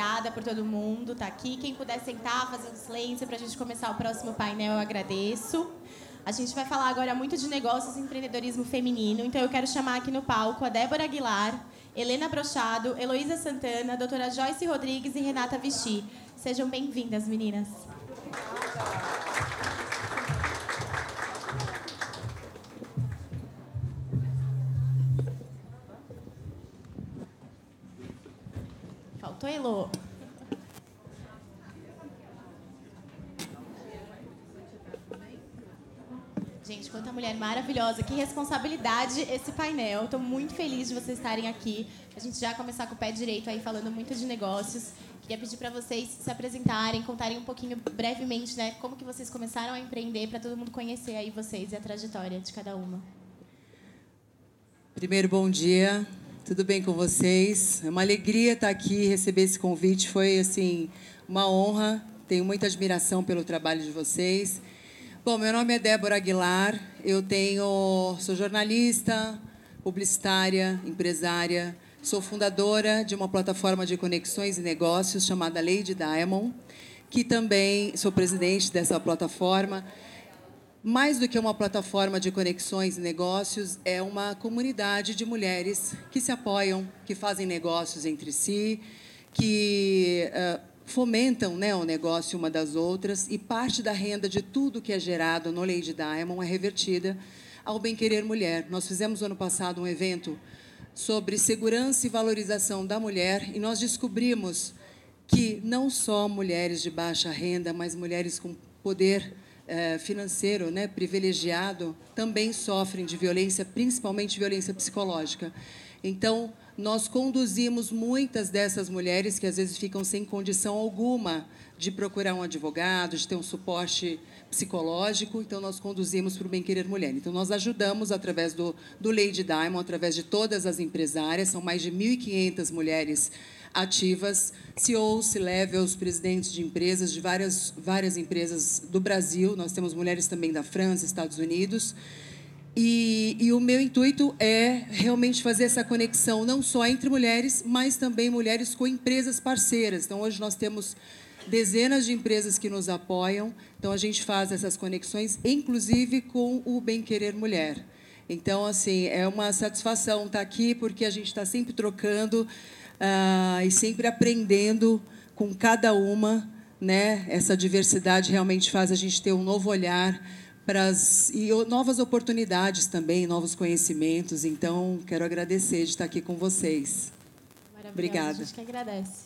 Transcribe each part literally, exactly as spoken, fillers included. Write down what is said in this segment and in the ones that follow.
obrigada por todo mundo estar aqui. Quem puder sentar, fazer um silêncio para a gente começar o próximo painel, eu agradeço. A gente vai falar agora muito de negócios e empreendedorismo feminino, então eu quero chamar aqui no palco a Débora Aguilar, Helena Brochado, Heloísa Santana, doutora Joyce Rodrigues e Renata Vichy. Sejam bem-vindas, meninas. Faltou a Elo. Gente, quanta mulher maravilhosa, que responsabilidade esse painel. Estou muito feliz de vocês estarem aqui. A gente já começar com o pé direito aí, falando muito de negócios. Queria pedir para vocês se apresentarem, contarem um pouquinho brevemente, né, como que vocês começaram a empreender, para todo mundo conhecer aí vocês e a trajetória de cada uma. Primeiro, bom dia. Tudo bem com vocês? É uma alegria estar aqui, receber esse convite. Foi, assim, uma honra. Tenho muita admiração pelo trabalho de vocês. Bom, meu nome é Débora Aguilar, eu tenho, sou jornalista, publicitária, empresária, sou fundadora de uma plataforma de conexões e negócios chamada Lady Diamond, que também sou presidente dessa plataforma. Mais do que uma plataforma de conexões e negócios, é uma comunidade de mulheres que se apoiam, que fazem negócios entre si, que... Uh, fomentam, né, o negócio uma das outras, e parte da renda de tudo que é gerado no Lady Diamond é revertida ao bem-querer mulher. Nós fizemos, ano passado, um evento sobre segurança e valorização da mulher, e nós descobrimos que não só mulheres de baixa renda, mas mulheres com poder eh, financeiro, né, privilegiado, também sofrem de violência, principalmente violência psicológica. Então, nós conduzimos muitas dessas mulheres que, às vezes, ficam sem condição alguma de procurar um advogado, de ter um suporte psicológico. Então, nós conduzimos para o Bem-Querer Mulher. Então, nós ajudamos, através do, do Lady Diamond, através de todas as empresárias. São mais de mil e quinhentas mulheres ativas, C E Os, C-levels, presidentes de empresas, de várias, várias empresas do Brasil. Nós temos mulheres também da França, Estados Unidos. E, e o meu intuito é realmente fazer essa conexão, não só entre mulheres, mas também mulheres com empresas parceiras. Então, hoje nós temos dezenas de empresas que nos apoiam, então a gente faz essas conexões, inclusive com o Bem-Querer Mulher. Então, assim, é uma satisfação estar aqui, porque a gente está sempre trocando uh, e sempre aprendendo com cada uma, né? Essa diversidade realmente faz a gente ter um novo olhar para as, e novas oportunidades também, novos conhecimentos. Então, quero agradecer de estar aqui com vocês. Obrigada. A gente que agradece.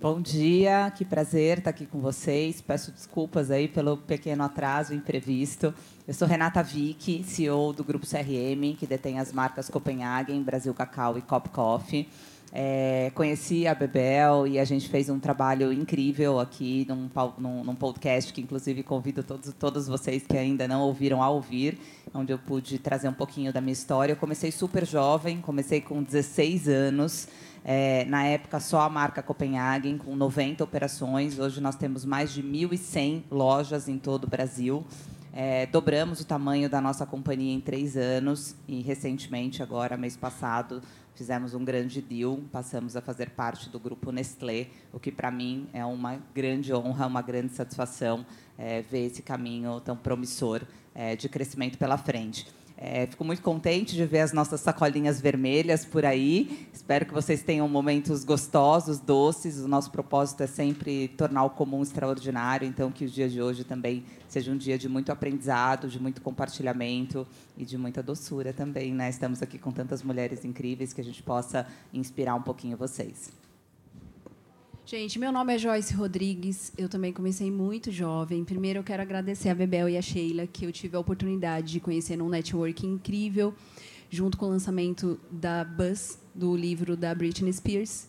Bom dia, que prazer estar aqui com vocês. Peço desculpas aí pelo pequeno atraso imprevisto. Eu sou Renata Vichy, C E O do Grupo C R M, que detém as marcas Copenhagen, Brasil Cacau e Copcoffee. É, conheci a Bebel e a gente fez um trabalho incrível aqui num, num, num podcast que, inclusive, convido todos, todos vocês que ainda não ouviram a ouvir, onde eu pude trazer um pouquinho da minha história. Eu comecei super jovem, comecei com dezesseis anos. É, na época, só a marca Copenhagen, com noventa operações. Hoje, nós temos mais de mil e cem lojas em todo o Brasil. É, dobramos o tamanho da nossa companhia em três anos e, recentemente, agora, mês passado, fizemos um grande deal, passamos a fazer parte do grupo Nestlé, o que, para mim, é uma grande honra, uma grande satisfação é, ver esse caminho tão promissor é, de crescimento pela frente. É, fico muito contente de ver as nossas sacolinhas vermelhas por aí. Espero que vocês tenham momentos gostosos, doces. O nosso propósito é sempre tornar o comum extraordinário, então que o dia de hoje também seja um dia de muito aprendizado, de muito compartilhamento e de muita doçura também, né? Estamos aqui com tantas mulheres incríveis, que a gente possa inspirar um pouquinho vocês. Gente, meu nome é Joyce Rodrigues, eu também comecei muito jovem. Primeiro, eu quero agradecer a Bebel e a Sheila, que eu tive a oportunidade de conhecer num networking incrível, junto com o lançamento da Buzz, do livro da Britney Spears.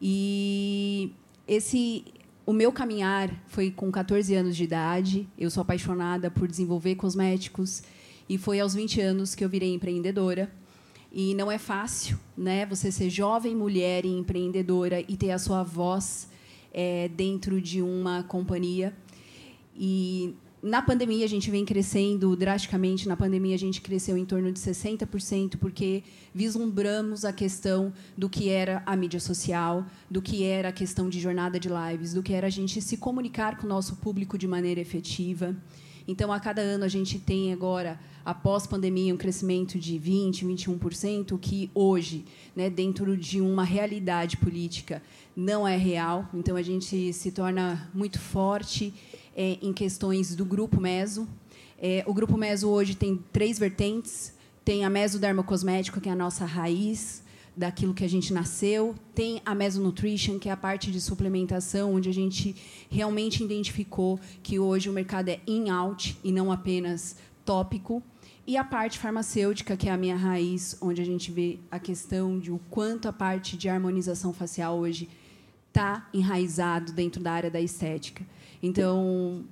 E esse, o meu caminhar foi com catorze anos de idade, eu sou apaixonada por desenvolver cosméticos, e foi aos vinte anos que eu virei empreendedora. E não é fácil, né? Você ser jovem, mulher e empreendedora e ter a sua voz é, dentro de uma companhia. E Na pandemia, a gente vem crescendo drasticamente. Na pandemia, a gente cresceu em torno de sessenta por cento, porque vislumbramos a questão do que era a mídia social, do que era a questão de jornada de lives, do que era a gente se comunicar com o nosso público de maneira efetiva. Então, a cada ano, a gente tem agora, após pandemia, um crescimento de vinte por cento, vinte e um por cento, que hoje, né, dentro de uma realidade política, não é real. Então, a gente se torna muito forte é, em questões do Grupo Mezzo. É, o Grupo Mezzo hoje tem três vertentes. Tem a Mezzo Dermocosmética, que é a nossa raiz, daquilo que a gente nasceu. Tem a Mezzo Nutrition, que é a parte de suplementação, onde a gente realmente identificou que hoje o mercado é in-out e não apenas tópico. E a parte farmacêutica, que é a minha raiz, onde a gente vê a questão de o quanto a parte de harmonização facial hoje está enraizado dentro da área da estética. Então,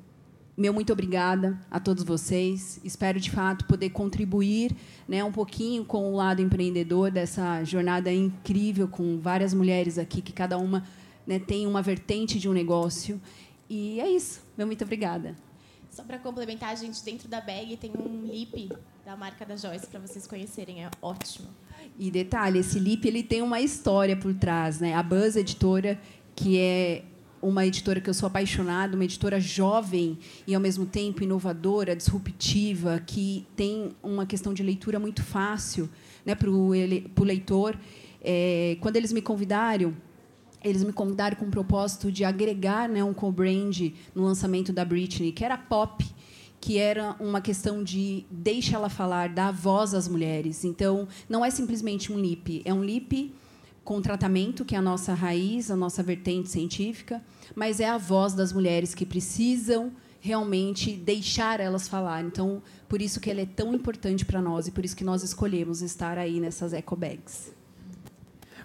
meu muito obrigada a todos vocês. Espero, de fato, poder contribuir, né, um pouquinho com o lado empreendedor dessa jornada incrível, com várias mulheres aqui, que cada uma, né, tem uma vertente de um negócio. E é isso. Meu muito obrigada. Só para complementar, a gente, dentro da bag tem um lip da marca da Joyce para vocês conhecerem. É ótimo. E detalhe, esse lip ele tem uma história por trás, né? A Buzz Editora, que é uma editora que eu sou apaixonada, uma editora jovem e, ao mesmo tempo, inovadora, disruptiva, que tem uma questão de leitura muito fácil, né, para o leitor. É, quando eles me convidaram, eles me convidaram com o propósito de agregar, né, um co-brand no lançamento da Britney, que era pop, que era uma questão de deixa ela falar, dar voz às mulheres. Então, não é simplesmente um lip, é um lip com tratamento, que é a nossa raiz, a nossa vertente científica, mas é a voz das mulheres que precisam realmente deixar elas falar. Então, por isso que ela é tão importante para nós e por isso que nós escolhemos estar aí nessas ecobags.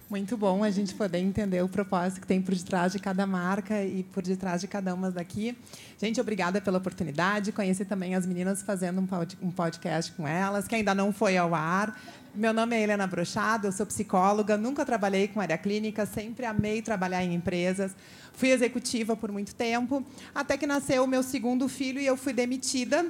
Muito bom a gente poder entender o propósito que tem por detrás de cada marca e por detrás de cada uma daqui. Gente, obrigada pela oportunidade. Conheci também as meninas fazendo um podcast com elas, que ainda não foi ao ar. Meu nome é Helena Brochado, eu sou psicóloga, nunca trabalhei com área clínica, sempre amei trabalhar em empresas. Fui executiva por muito tempo, até que nasceu o meu segundo filho e eu fui demitida.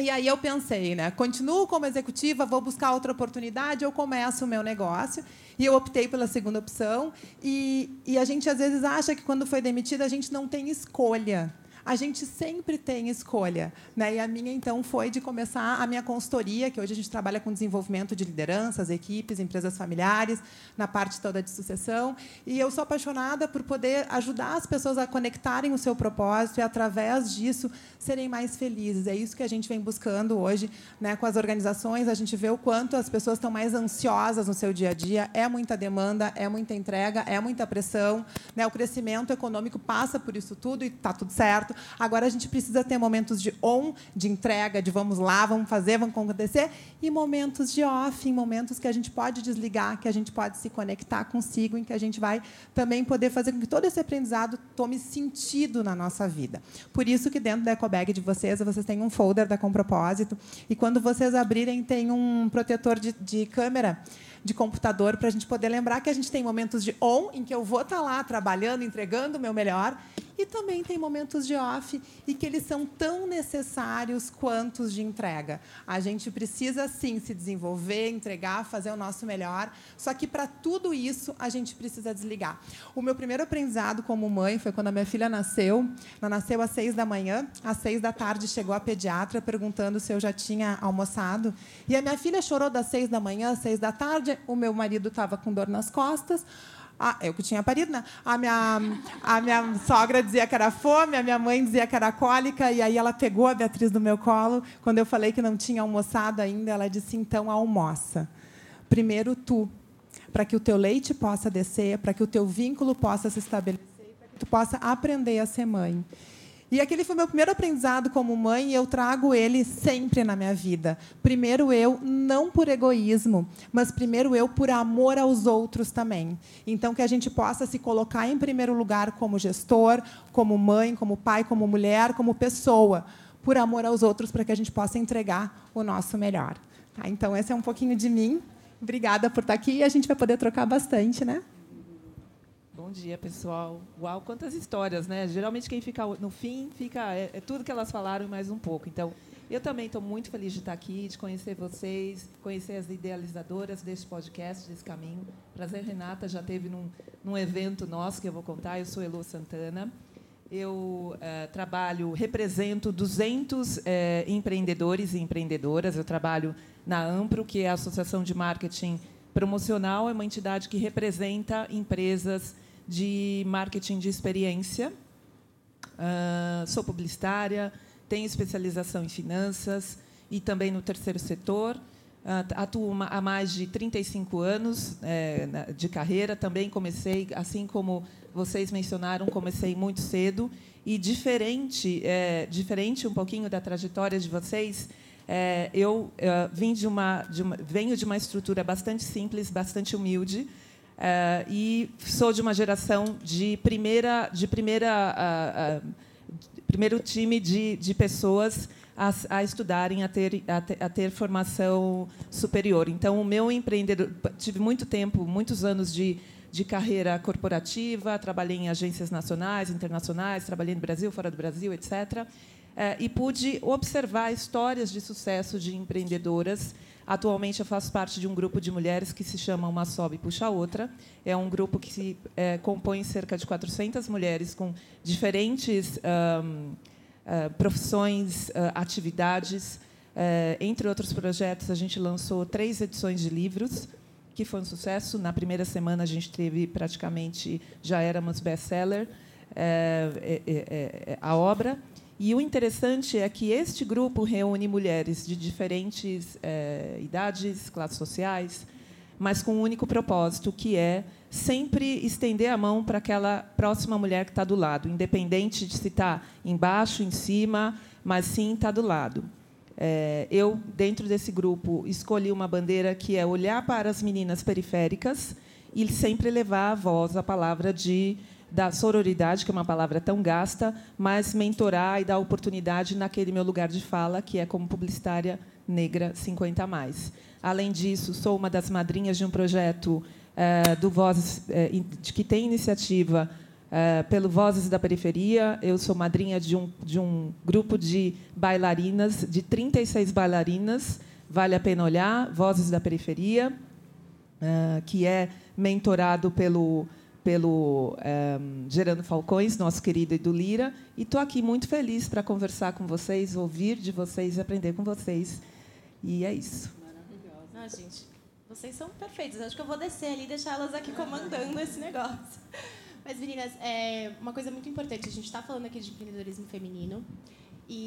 E aí eu pensei, né? Continuo como executiva, vou buscar outra oportunidade, eu começo o meu negócio. E eu optei pela segunda opção. E, e a gente, às vezes, acha que, quando foi demitida, a gente não tem escolha. A gente sempre tem escolha, né? E a minha, então, foi de começar a minha consultoria, que hoje a gente trabalha com desenvolvimento de lideranças, equipes, empresas familiares, na parte toda de sucessão. E eu sou apaixonada por poder ajudar as pessoas a conectarem o seu propósito e, através disso, serem mais felizes. É isso que a gente vem buscando hoje, né, com as organizações. A gente vê o quanto as pessoas estão mais ansiosas no seu dia a dia. É muita demanda, é muita entrega, é muita pressão, né? O crescimento econômico passa por isso tudo e está tudo certo. Agora, a gente precisa ter momentos de on, de entrega, de vamos lá, vamos fazer, vamos acontecer, e momentos de off, momentos que a gente pode desligar, que a gente pode se conectar consigo, em que a gente vai também poder fazer com que todo esse aprendizado tome sentido na nossa vida. Por isso que, dentro da EcoBag de vocês, vocês têm um folder da Com Propósito, e, quando vocês abrirem, tem um protetor de, de câmera, de computador, para a gente poder lembrar que a gente tem momentos de on, em que eu vou estar lá trabalhando, entregando o meu melhor, e também tem momentos de off, e que eles são tão necessários quanto os de entrega. A gente precisa, sim, se desenvolver, entregar, fazer o nosso melhor, só que, para tudo isso, a gente precisa desligar. O meu primeiro aprendizado como mãe foi quando a minha filha nasceu. Ela nasceu às seis da manhã, às seis da tarde chegou a pediatra perguntando se eu já tinha almoçado, e a minha filha chorou das seis da manhã às seis da tarde, o meu marido estava com dor nas costas. Ah, eu que tinha parido, né? A minha, a minha sogra dizia que era fome, a minha mãe dizia que era cólica, e aí ela pegou a Beatriz do meu colo. Quando eu falei que não tinha almoçado ainda, ela disse: então, almoça. Primeiro tu, para que o teu leite possa descer, para que o teu vínculo possa se estabelecer, para que tu possa aprender a ser mãe. E aquele foi meu primeiro aprendizado como mãe, e eu trago ele sempre na minha vida. Primeiro eu, não por egoísmo, mas primeiro eu por amor aos outros também. Então, que a gente possa se colocar em primeiro lugar como gestor, como mãe, como pai, como mulher, como pessoa, por amor aos outros, para que a gente possa entregar o nosso melhor. Tá? Então, esse é um pouquinho de mim. Obrigada por estar aqui, e a gente vai poder trocar bastante, né? Bom dia, pessoal. Uau, quantas histórias, né? Geralmente quem fica no fim, fica é, é tudo que elas falaram e mais um pouco. Então, eu também estou muito feliz de estar aqui, de conhecer vocês, conhecer as idealizadoras deste podcast, desse caminho. Prazer, Renata, já teve num, num evento nosso que eu vou contar. Eu sou Heloísa Santana. Eu eh, trabalho, represento duzentos eh, empreendedores e empreendedoras. Eu trabalho na AMPRO, que é a Associação de Marketing Promocional, é uma entidade que representa empresas de marketing de experiência. Uh, sou publicitária, tenho especialização em finanças e também no terceiro setor. Uh, atuo uma, há mais de trinta e cinco anos é, de carreira. Também comecei, assim como vocês mencionaram, comecei muito cedo. E, diferente, é, diferente um pouquinho da trajetória de vocês, É, eu é, vim de uma, de uma, venho de uma estrutura bastante simples, bastante humilde, é, e sou de uma geração de, primeira, de primeira, a, a, de primeiro time de, de pessoas a, a estudarem, a ter, a, ter, a ter formação superior. Então, o meu empreendedor... Tive muito tempo, muitos anos de, de carreira corporativa, trabalhei em agências nacionais, internacionais, trabalhei no Brasil, fora do Brasil, etcétera, É, e pude observar histórias de sucesso de empreendedoras. Atualmente, eu faço parte de um grupo de mulheres que se chama Uma Sobe Puxa Outra. É um grupo que se é, compõe cerca de quatrocentas mulheres com diferentes um, uh, profissões, uh, atividades. Uh, entre outros projetos, a gente lançou três edições de livros, que foi um sucesso. Na primeira semana, a gente teve praticamente... Já éramos best-seller, é, é, é, a obra... E o interessante é que este grupo reúne mulheres de diferentes eh, idades, classes sociais, mas com um único propósito, que é sempre estender a mão para aquela próxima mulher que está do lado, independente de se está embaixo, em cima, mas sim está do lado. Eh, eu, dentro desse grupo, escolhi uma bandeira que é olhar para as meninas periféricas e sempre levar a voz, a palavra de... da sororidade, que é uma palavra tão gasta, mas mentorar e dar oportunidade naquele meu lugar de fala, que é como publicitária negra cinquenta a mais. Além disso, sou uma das madrinhas de um projeto eh, do Vozes, eh, que tem iniciativa eh, pelo Vozes da Periferia. Eu sou madrinha de um, de um grupo de bailarinas, de trinta e seis bailarinas, vale a pena olhar, Vozes da Periferia, eh, que é mentorado pelo... pelo eh, Gerando Falcões, nosso querido Edu Lira. E estou aqui muito feliz para conversar com vocês, ouvir de vocês e aprender com vocês. E é isso. Maravilhosa. Ah, gente, vocês são perfeitos. Acho que eu vou descer ali e deixar elas aqui comandando esse negócio. Mas, meninas, é uma coisa muito importante. A gente está falando aqui de empreendedorismo feminino. E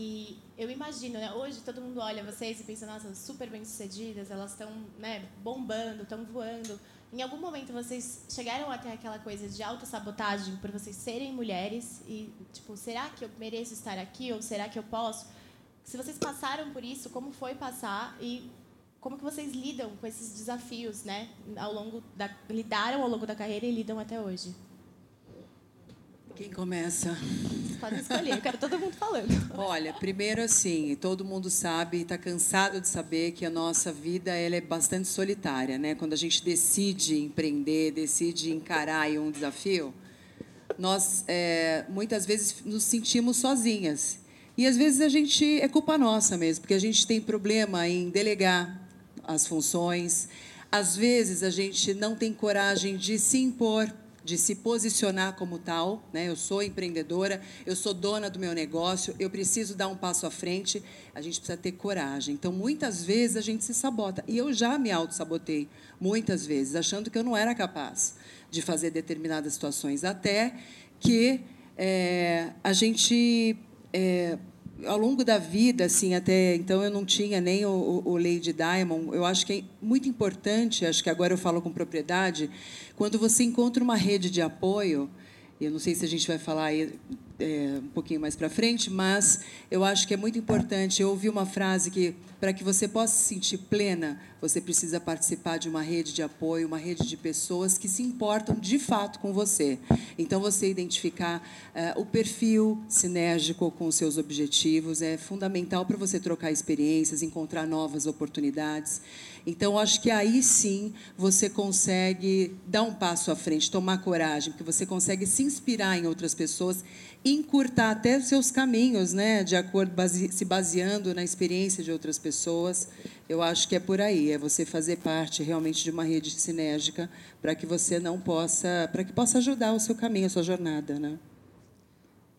eu imagino, né, hoje todo mundo olha vocês e pensa, nossa, super bem-sucedidas, elas estão, né, bombando, estão voando. Em algum momento, vocês chegaram a ter aquela coisa de autossabotagem por vocês serem mulheres e, tipo, será que eu mereço estar aqui ou será que eu posso? Se vocês passaram por isso, como foi passar e como que vocês lidam com esses desafios, né? Ao longo da, lidaram ao longo da carreira e lidam até hoje. Quem começa? Pode escolher, eu quero todo mundo falando. Olha, primeiro, assim, todo mundo sabe, está cansado de saber que a nossa vida ela é bastante solitária, né? Quando a gente decide empreender, decide encarar um desafio, nós é, muitas vezes nos sentimos sozinhas. E, às vezes, a gente é culpa nossa mesmo, porque a gente tem problema em delegar as funções. Às vezes, a gente não tem coragem de se impor, de se posicionar como tal, né? Eu sou empreendedora, eu sou dona do meu negócio, eu preciso dar um passo à frente, a gente precisa ter coragem. Então, muitas vezes, a gente se sabota. E eu já me autossabotei, muitas vezes, achando que eu não era capaz de fazer determinadas situações, até que é, a gente... É, ao longo da vida, assim, até então eu não tinha nem o, o Lady Diamond. Eu acho que é muito importante, acho que agora eu falo com propriedade, quando você encontra uma rede de apoio, eu não sei se a gente vai falar aí é, um pouquinho mais para frente, mas eu acho que é muito importante. Eu ouvi uma frase que, para que você possa se sentir plena, você precisa participar de uma rede de apoio, uma rede de pessoas que se importam de fato com você. Então, você identificar é, o perfil sinérgico com os seus objetivos é fundamental para você trocar experiências, encontrar novas oportunidades. Então, acho que aí sim você consegue dar um passo à frente, tomar coragem, porque você consegue se inspirar em outras pessoas, encurtar até os seus caminhos, né, de acordo, base, se baseando na experiência de outras pessoas. Eu acho que é por aí, é você fazer parte realmente de uma rede sinérgica para que você não possa, para que possa ajudar o seu caminho, a sua jornada, né?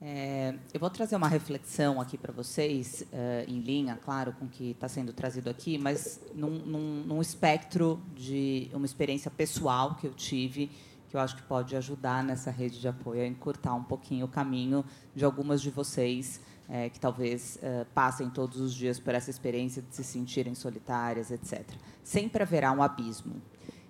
É, eu vou trazer uma reflexão aqui para vocês, é, em linha, claro, com o que está sendo trazido aqui, mas num, num, num espectro de uma experiência pessoal que eu tive, que eu acho que pode ajudar nessa rede de apoio a encurtar um pouquinho o caminho de algumas de vocês, é, que talvez é, passem todos os dias por essa experiência de se sentirem solitárias, etcétera. Sempre haverá um abismo.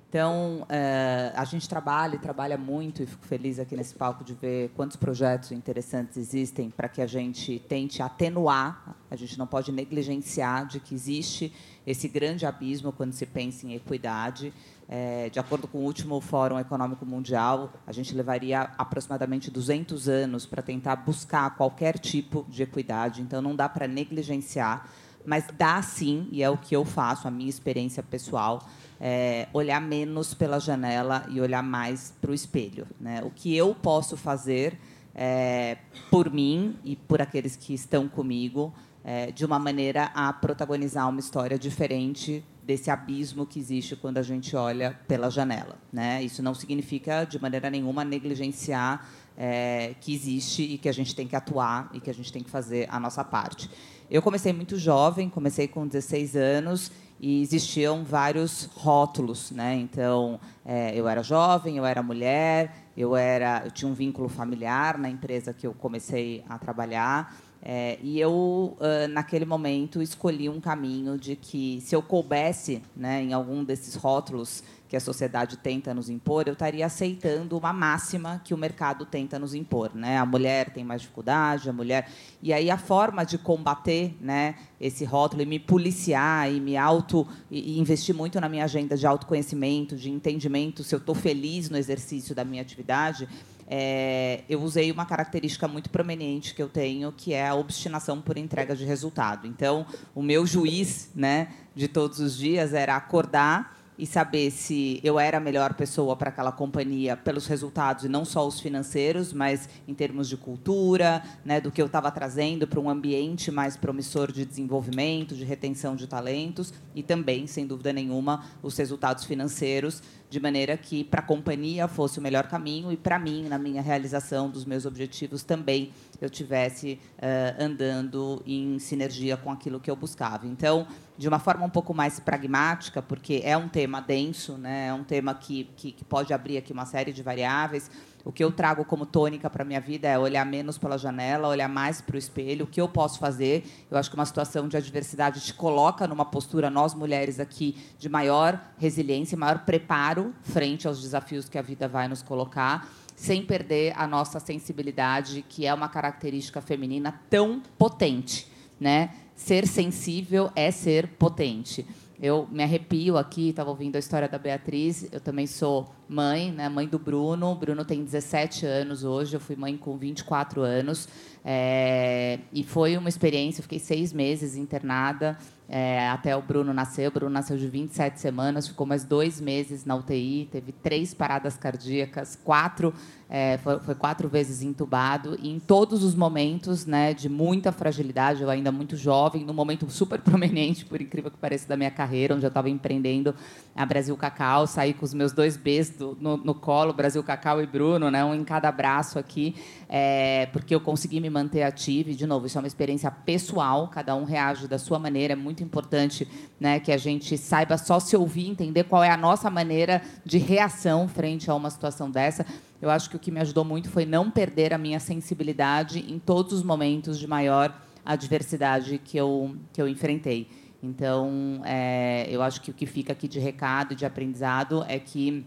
Então, é, a gente trabalha e trabalha muito, e fico feliz aqui nesse palco de ver quantos projetos interessantes existem para que a gente tente atenuar. A gente não pode negligenciar de que existe esse grande abismo quando se pensa em equidade. É, de acordo com o último Fórum Econômico Mundial, a gente levaria aproximadamente duzentos anos para tentar buscar qualquer tipo de equidade. Então, não dá para negligenciar, mas dá sim, e é o que eu faço, a minha experiência pessoal, é, olhar menos pela janela e olhar mais para o espelho, né? O que eu posso fazer é, por mim e por aqueles que estão comigo, é, de uma maneira a protagonizar uma história diferente desse abismo que existe quando a gente olha pela janela, né? Isso não significa, de maneira nenhuma, negligenciar é, que existe e que a gente tem que atuar e que a gente tem que fazer a nossa parte. Eu comecei muito jovem, comecei com dezesseis anos, e existiam vários rótulos, né? Então, é, eu era jovem, eu era mulher, eu, era, eu tinha um vínculo familiar na empresa que eu comecei a trabalhar, é, e eu, uh, naquele momento, escolhi um caminho de que, se eu coubesse, né, em algum desses rótulos que a sociedade tenta nos impor, eu estaria aceitando uma máxima que o mercado tenta nos impor, né? A mulher tem mais dificuldade, a mulher... E aí a forma de combater, né, esse rótulo e me policiar e me auto... e investir muito na minha agenda de autoconhecimento, de entendimento, se eu estou feliz no exercício da minha atividade... É, eu usei uma característica muito proeminente que eu tenho, que é a obstinação por entrega de resultado. Então, o meu juiz, né, de todos os dias era acordar e saber se eu era a melhor pessoa para aquela companhia pelos resultados, e não só os financeiros, mas em termos de cultura, né, do que eu estava trazendo para um ambiente mais promissor de desenvolvimento, de retenção de talentos, e também, sem dúvida nenhuma, os resultados financeiros, de maneira que, para a companhia, fosse o melhor caminho e, para mim, na minha realização dos meus objetivos, também eu estivesse uh, andando em sinergia com aquilo que eu buscava. Então, de uma forma um pouco mais pragmática, porque é um tema denso, né? É um tema que, que, que pode abrir aqui uma série de variáveis. O que eu trago como tônica para a minha vida é olhar menos pela janela, olhar mais para o espelho. O que eu posso fazer? Eu acho que uma situação de adversidade te coloca numa postura, nós mulheres aqui, de maior resiliência, maior preparo frente aos desafios que a vida vai nos colocar, sem perder a nossa sensibilidade, que é uma característica feminina tão potente, né? Ser sensível é ser potente. Eu me arrepio aqui, estava ouvindo a história da Beatriz, eu também sou mãe, né, mãe do Bruno, o Bruno tem dezessete anos hoje, eu fui mãe com vinte e quatro anos, é, e foi uma experiência, eu fiquei seis meses internada, é, até o Bruno nascer, o Bruno nasceu de vinte e sete semanas, ficou mais dois meses na U T I, teve três paradas cardíacas, quatro, é, foi, foi quatro vezes entubado, e em todos os momentos, né, de muita fragilidade, eu ainda muito jovem, num momento super prominente, por incrível que pareça, da minha carreira, onde eu estava empreendendo a Brasil Cacau, saí com os meus dois Bs do, no, no colo, Brasil Cacau e Bruno, né, um em cada braço aqui, é, porque eu consegui me manter ativa, e, de novo, isso é uma experiência pessoal, cada um reage da sua maneira, é muito importante, né, que a gente saiba só se ouvir, entender qual é a nossa maneira de reação frente a uma situação dessa. Eu acho que o que me ajudou muito foi não perder a minha sensibilidade em todos os momentos de maior adversidade que eu, que eu enfrentei. Então, é, eu acho que o que fica aqui de recado, de aprendizado, é que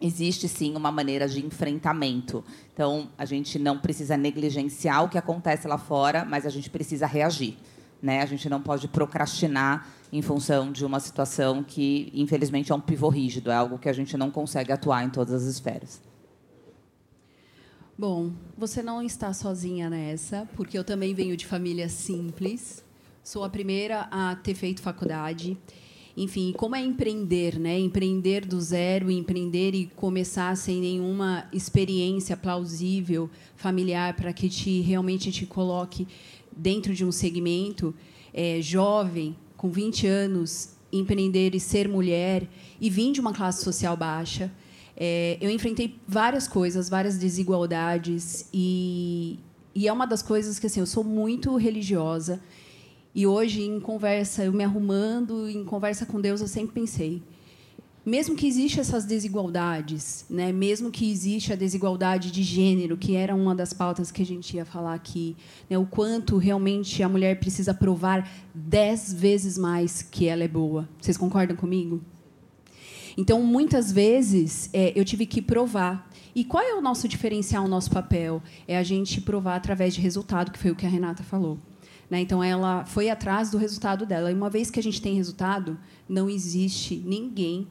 existe, sim, uma maneira de enfrentamento. Então, a gente não precisa negligenciar o que acontece lá fora, mas a gente precisa reagir, né? A gente não pode procrastinar em função de uma situação que, infelizmente, é um pivô rígido, é algo que a gente não consegue atuar em todas as esferas. Bom, você não está sozinha nessa, porque eu também venho de família simples, sou a primeira a ter feito faculdade. Enfim, como é empreender, né? Empreender do zero, empreender e começar sem nenhuma experiência plausível, familiar, para que te, realmente te coloque dentro de um segmento, é, jovem, com vinte anos, empreender e ser mulher, e vim de uma classe social baixa. É, eu enfrentei várias coisas, várias desigualdades, e, e é uma das coisas que, assim, eu sou muito religiosa. E hoje, em conversa, eu me arrumando, em conversa com Deus, eu sempre pensei, mesmo que existam essas desigualdades, né, mesmo que exista a desigualdade de gênero, que era uma das pautas que a gente ia falar aqui, né, o quanto realmente a mulher precisa provar dez vezes mais que ela é boa. Vocês concordam comigo? Então, muitas vezes, é, eu tive que provar. E qual é o nosso diferencial, o nosso papel? É a gente provar através de resultado, que foi o que a Renata falou. Né? Então, ela foi atrás do resultado dela. E, uma vez que a gente tem resultado, não existe ninguém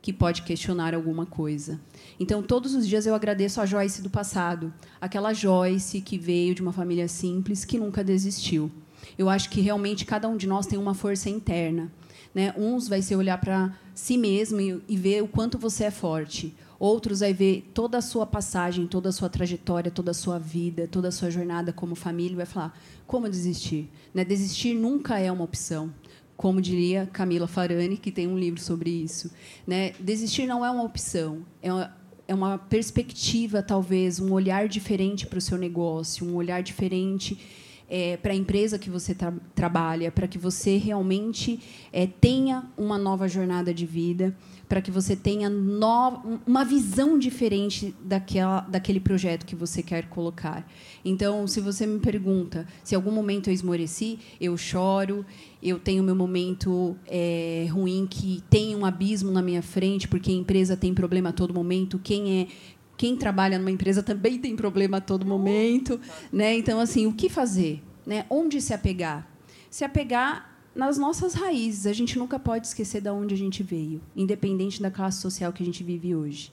que pode questionar alguma coisa. Então, todos os dias eu agradeço a Joyce do passado, aquela Joyce que veio de uma família simples, que nunca desistiu. Eu acho que, realmente, cada um de nós tem uma força interna. Né? Uns vai ser olhar para si mesmo e, e ver o quanto você é forte. Outros vai ver toda a sua passagem, toda a sua trajetória, toda a sua vida, toda a sua jornada como família e vai falar, como desistir? Né? Desistir nunca é uma opção, como diria Camila Farani, que tem um livro sobre isso. Né? Desistir não é uma opção, é uma, é uma perspectiva, talvez, um olhar diferente para o seu negócio, um olhar diferente é, para a empresa que você tra- trabalha, para que você realmente é, tenha uma nova jornada de vida, para que você tenha no... uma visão diferente daquela... daquele projeto que você quer colocar. Então, se você me pergunta se em algum momento eu esmoreci, eu choro, eu tenho meu momento é, ruim, que tem um abismo na minha frente, porque a empresa tem problema a todo momento, quem é... quem trabalha numa empresa também tem problema a todo momento. Né? Então, assim, o que fazer? Né? Onde se apegar? Se apegar nas nossas raízes. A gente nunca pode esquecer de onde a gente veio, independente da classe social que a gente vive hoje.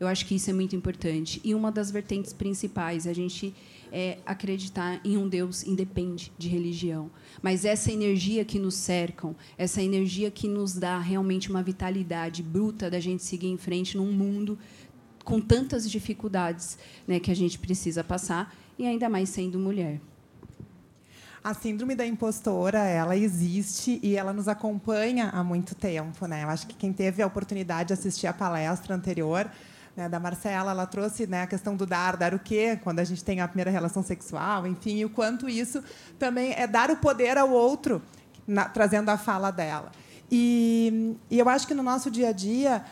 Eu acho que isso é muito importante. E uma das vertentes principais, a gente é acreditar em um Deus independente de religião. Mas essa energia que nos cercam, essa energia que nos dá realmente uma vitalidade bruta da gente seguir em frente num mundo com tantas dificuldades, né, que a gente precisa passar, e ainda mais sendo mulher. A síndrome da impostora, ela existe e ela nos acompanha há muito tempo, né? Eu acho que quem teve a oportunidade de assistir a palestra anterior, né, da Marcela, ela trouxe, né, a questão do dar, dar o quê? Quando a gente tem a primeira relação sexual, enfim, e o quanto isso também é dar o poder ao outro, na, trazendo a fala dela. E, e eu acho que no nosso dia a dia,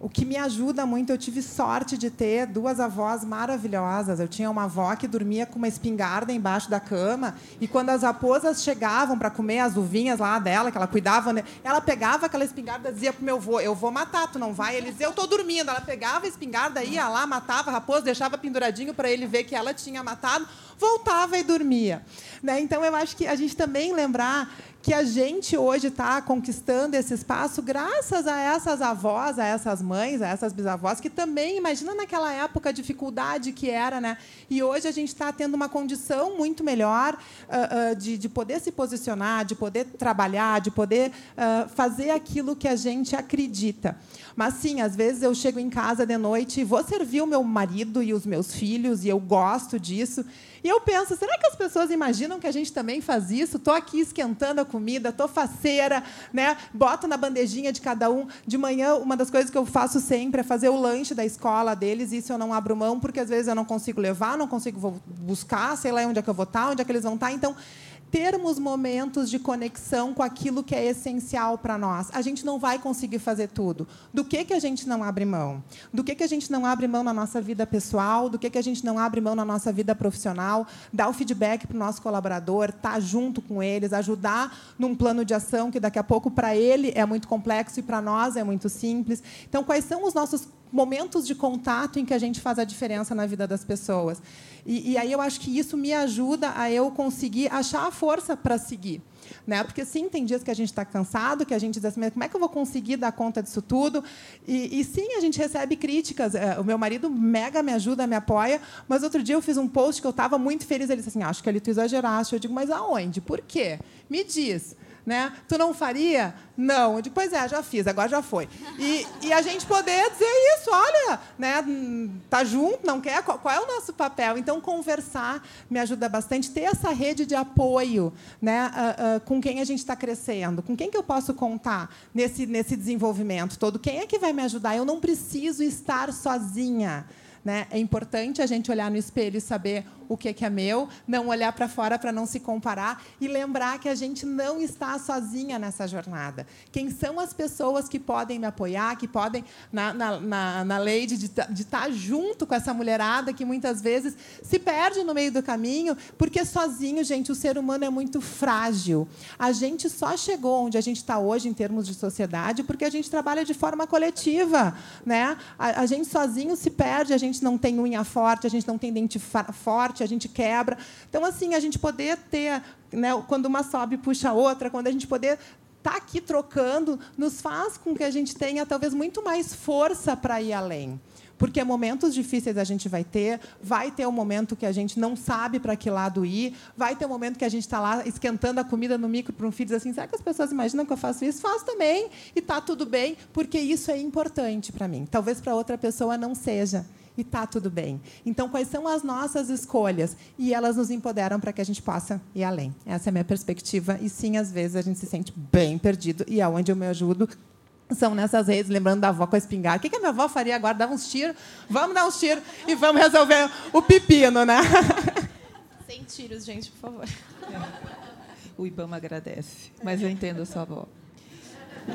o que me ajuda muito, eu tive sorte de ter duas avós maravilhosas. Eu tinha uma avó que dormia com uma espingarda embaixo da cama e, quando as raposas chegavam para comer as uvinhas lá dela, que ela cuidava, ela pegava aquela espingarda e dizia para o meu avô, eu vou matar, tu não vai? Ele dizia, eu estou dormindo. Ela pegava a espingarda, ia lá, matava a raposa, deixava penduradinho para ele ver que ela tinha matado, voltava e dormia. Né? Então, eu acho que a gente também lembrar que a gente hoje está conquistando esse espaço graças a essas avós, a essas mães, a essas bisavós, que também, imagina naquela época a dificuldade que era, né? E hoje a gente está tendo uma condição muito melhor uh, uh, de, de poder se posicionar, de poder trabalhar, de poder uh, fazer aquilo que a gente acredita. Mas, sim, às vezes eu chego em casa de noite e vou servir o meu marido e os meus filhos, e eu gosto disso. E eu penso, será que as pessoas imaginam que a gente também faz isso? Estou aqui esquentando a comida, estou faceira, né? Boto na bandejinha de cada um. De manhã, uma das coisas que eu faço sempre é fazer o lanche da escola deles, e isso eu não abro mão, porque, às vezes, eu não consigo levar, não consigo buscar, sei lá onde é que eu vou estar, onde é que eles vão estar. Então, termos momentos de conexão com aquilo que é essencial para nós. A gente não vai conseguir fazer tudo. Do que, que a gente não abre mão? Do que, que a gente não abre mão na nossa vida pessoal? Do que, que a gente não abre mão na nossa vida profissional? Dar o feedback para o nosso colaborador, estar junto com eles, ajudar num plano de ação que, daqui a pouco, para ele é muito complexo e para nós é muito simples. Então, quais são os nossos momentos de contato em que a gente faz a diferença na vida das pessoas. E, e aí eu acho que isso me ajuda a eu conseguir achar a força para seguir. Né? Porque, sim, tem dias que a gente está cansado, que a gente diz assim, mas como é que eu vou conseguir dar conta disso tudo? E, e, sim, a gente recebe críticas. O meu marido mega me ajuda, me apoia, mas outro dia eu fiz um post que eu estava muito feliz. Ele disse assim, acho que ali tu exageraste. Eu digo, mas aonde? Por quê? Me diz. Né? Tu não faria? Não. Depois é, já fiz, agora já foi. E, e a gente poder dizer isso, olha, né? Tá junto, não quer? Qual, qual é o nosso papel? Então, conversar me ajuda bastante, ter essa rede de apoio, né? uh, uh, com quem a gente está crescendo, com quem que eu posso contar nesse, nesse desenvolvimento todo, quem é que vai me ajudar? Eu não preciso estar sozinha. Né? É importante a gente olhar no espelho e saber o que é, que é meu, não olhar para fora para não se comparar e lembrar que a gente não está sozinha nessa jornada. Quem são as pessoas que podem me apoiar, que podem, na, na, na, na Lady, de estar junto com essa mulherada que muitas vezes se perde no meio do caminho, porque sozinho, gente, o ser humano é muito frágil. A gente só chegou onde a gente está hoje em termos de sociedade porque a gente trabalha de forma coletiva. Né? A, a gente sozinho se perde, a gente A gente não tem unha forte, a gente não tem dente forte, a gente quebra. Então, assim, a gente poder ter, né, quando uma sobe, puxa a outra, quando a gente poder estar aqui trocando, nos faz com que a gente tenha, talvez, muito mais força para ir além. Porque momentos difíceis a gente vai ter, vai ter um momento que a gente não sabe para que lado ir, vai ter um momento que a gente está lá esquentando a comida no micro para um filho, diz assim, será que as pessoas imaginam que eu faço isso? Faço também, e está tudo bem, porque isso é importante para mim. Talvez para outra pessoa não seja, e está tudo bem. Então, quais são as nossas escolhas? E elas nos empoderam para que a gente possa ir além. Essa é a minha perspectiva, e, sim, às vezes a gente se sente bem perdido, e é onde eu me ajudo, são nessas redes, lembrando da avó com a espingarda. O que a minha avó faria agora? Dava uns tiros? Vamos dar uns tiros e vamos resolver o pepino, né? Sem tiros, gente, por favor. O Ibama agradece, mas eu entendo a sua avó.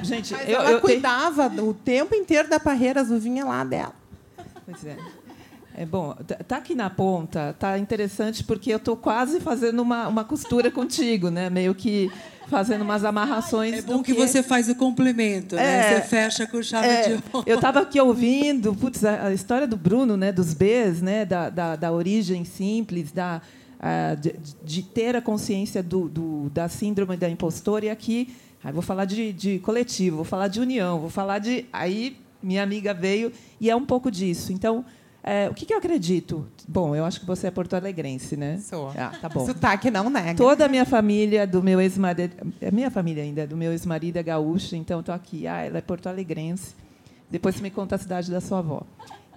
Gente, mas eu, ela eu cuidava tenho... o tempo inteiro da parreira azuvinha lá dela. Pois é. É bom, tá aqui na ponta, tá interessante porque eu tô quase fazendo uma, uma costura contigo, né? Meio que fazendo umas amarrações. É bom que você faz o complemento, é, né? Você fecha com chave é, de ouro. Eu estava aqui ouvindo, putz, a, a história do Bruno, né? Dos Bs, né? Da, da, da origem simples, da a, de, de ter a consciência do, do da síndrome da impostora. E aqui, aí vou falar de, de coletivo, vou falar de união, vou falar de aí. Minha amiga veio e é um pouco disso. Então, é, o que, que eu acredito? Bom, eu acho que você é porto-alegrense, né? Sou. Ah, tá bom. Sotaque não nega. Toda a minha família do meu ex-marido... A minha família ainda do meu ex-marido é gaúcha, então estou aqui. Ah, ela é porto-alegrense. Depois você me conta a cidade da sua avó.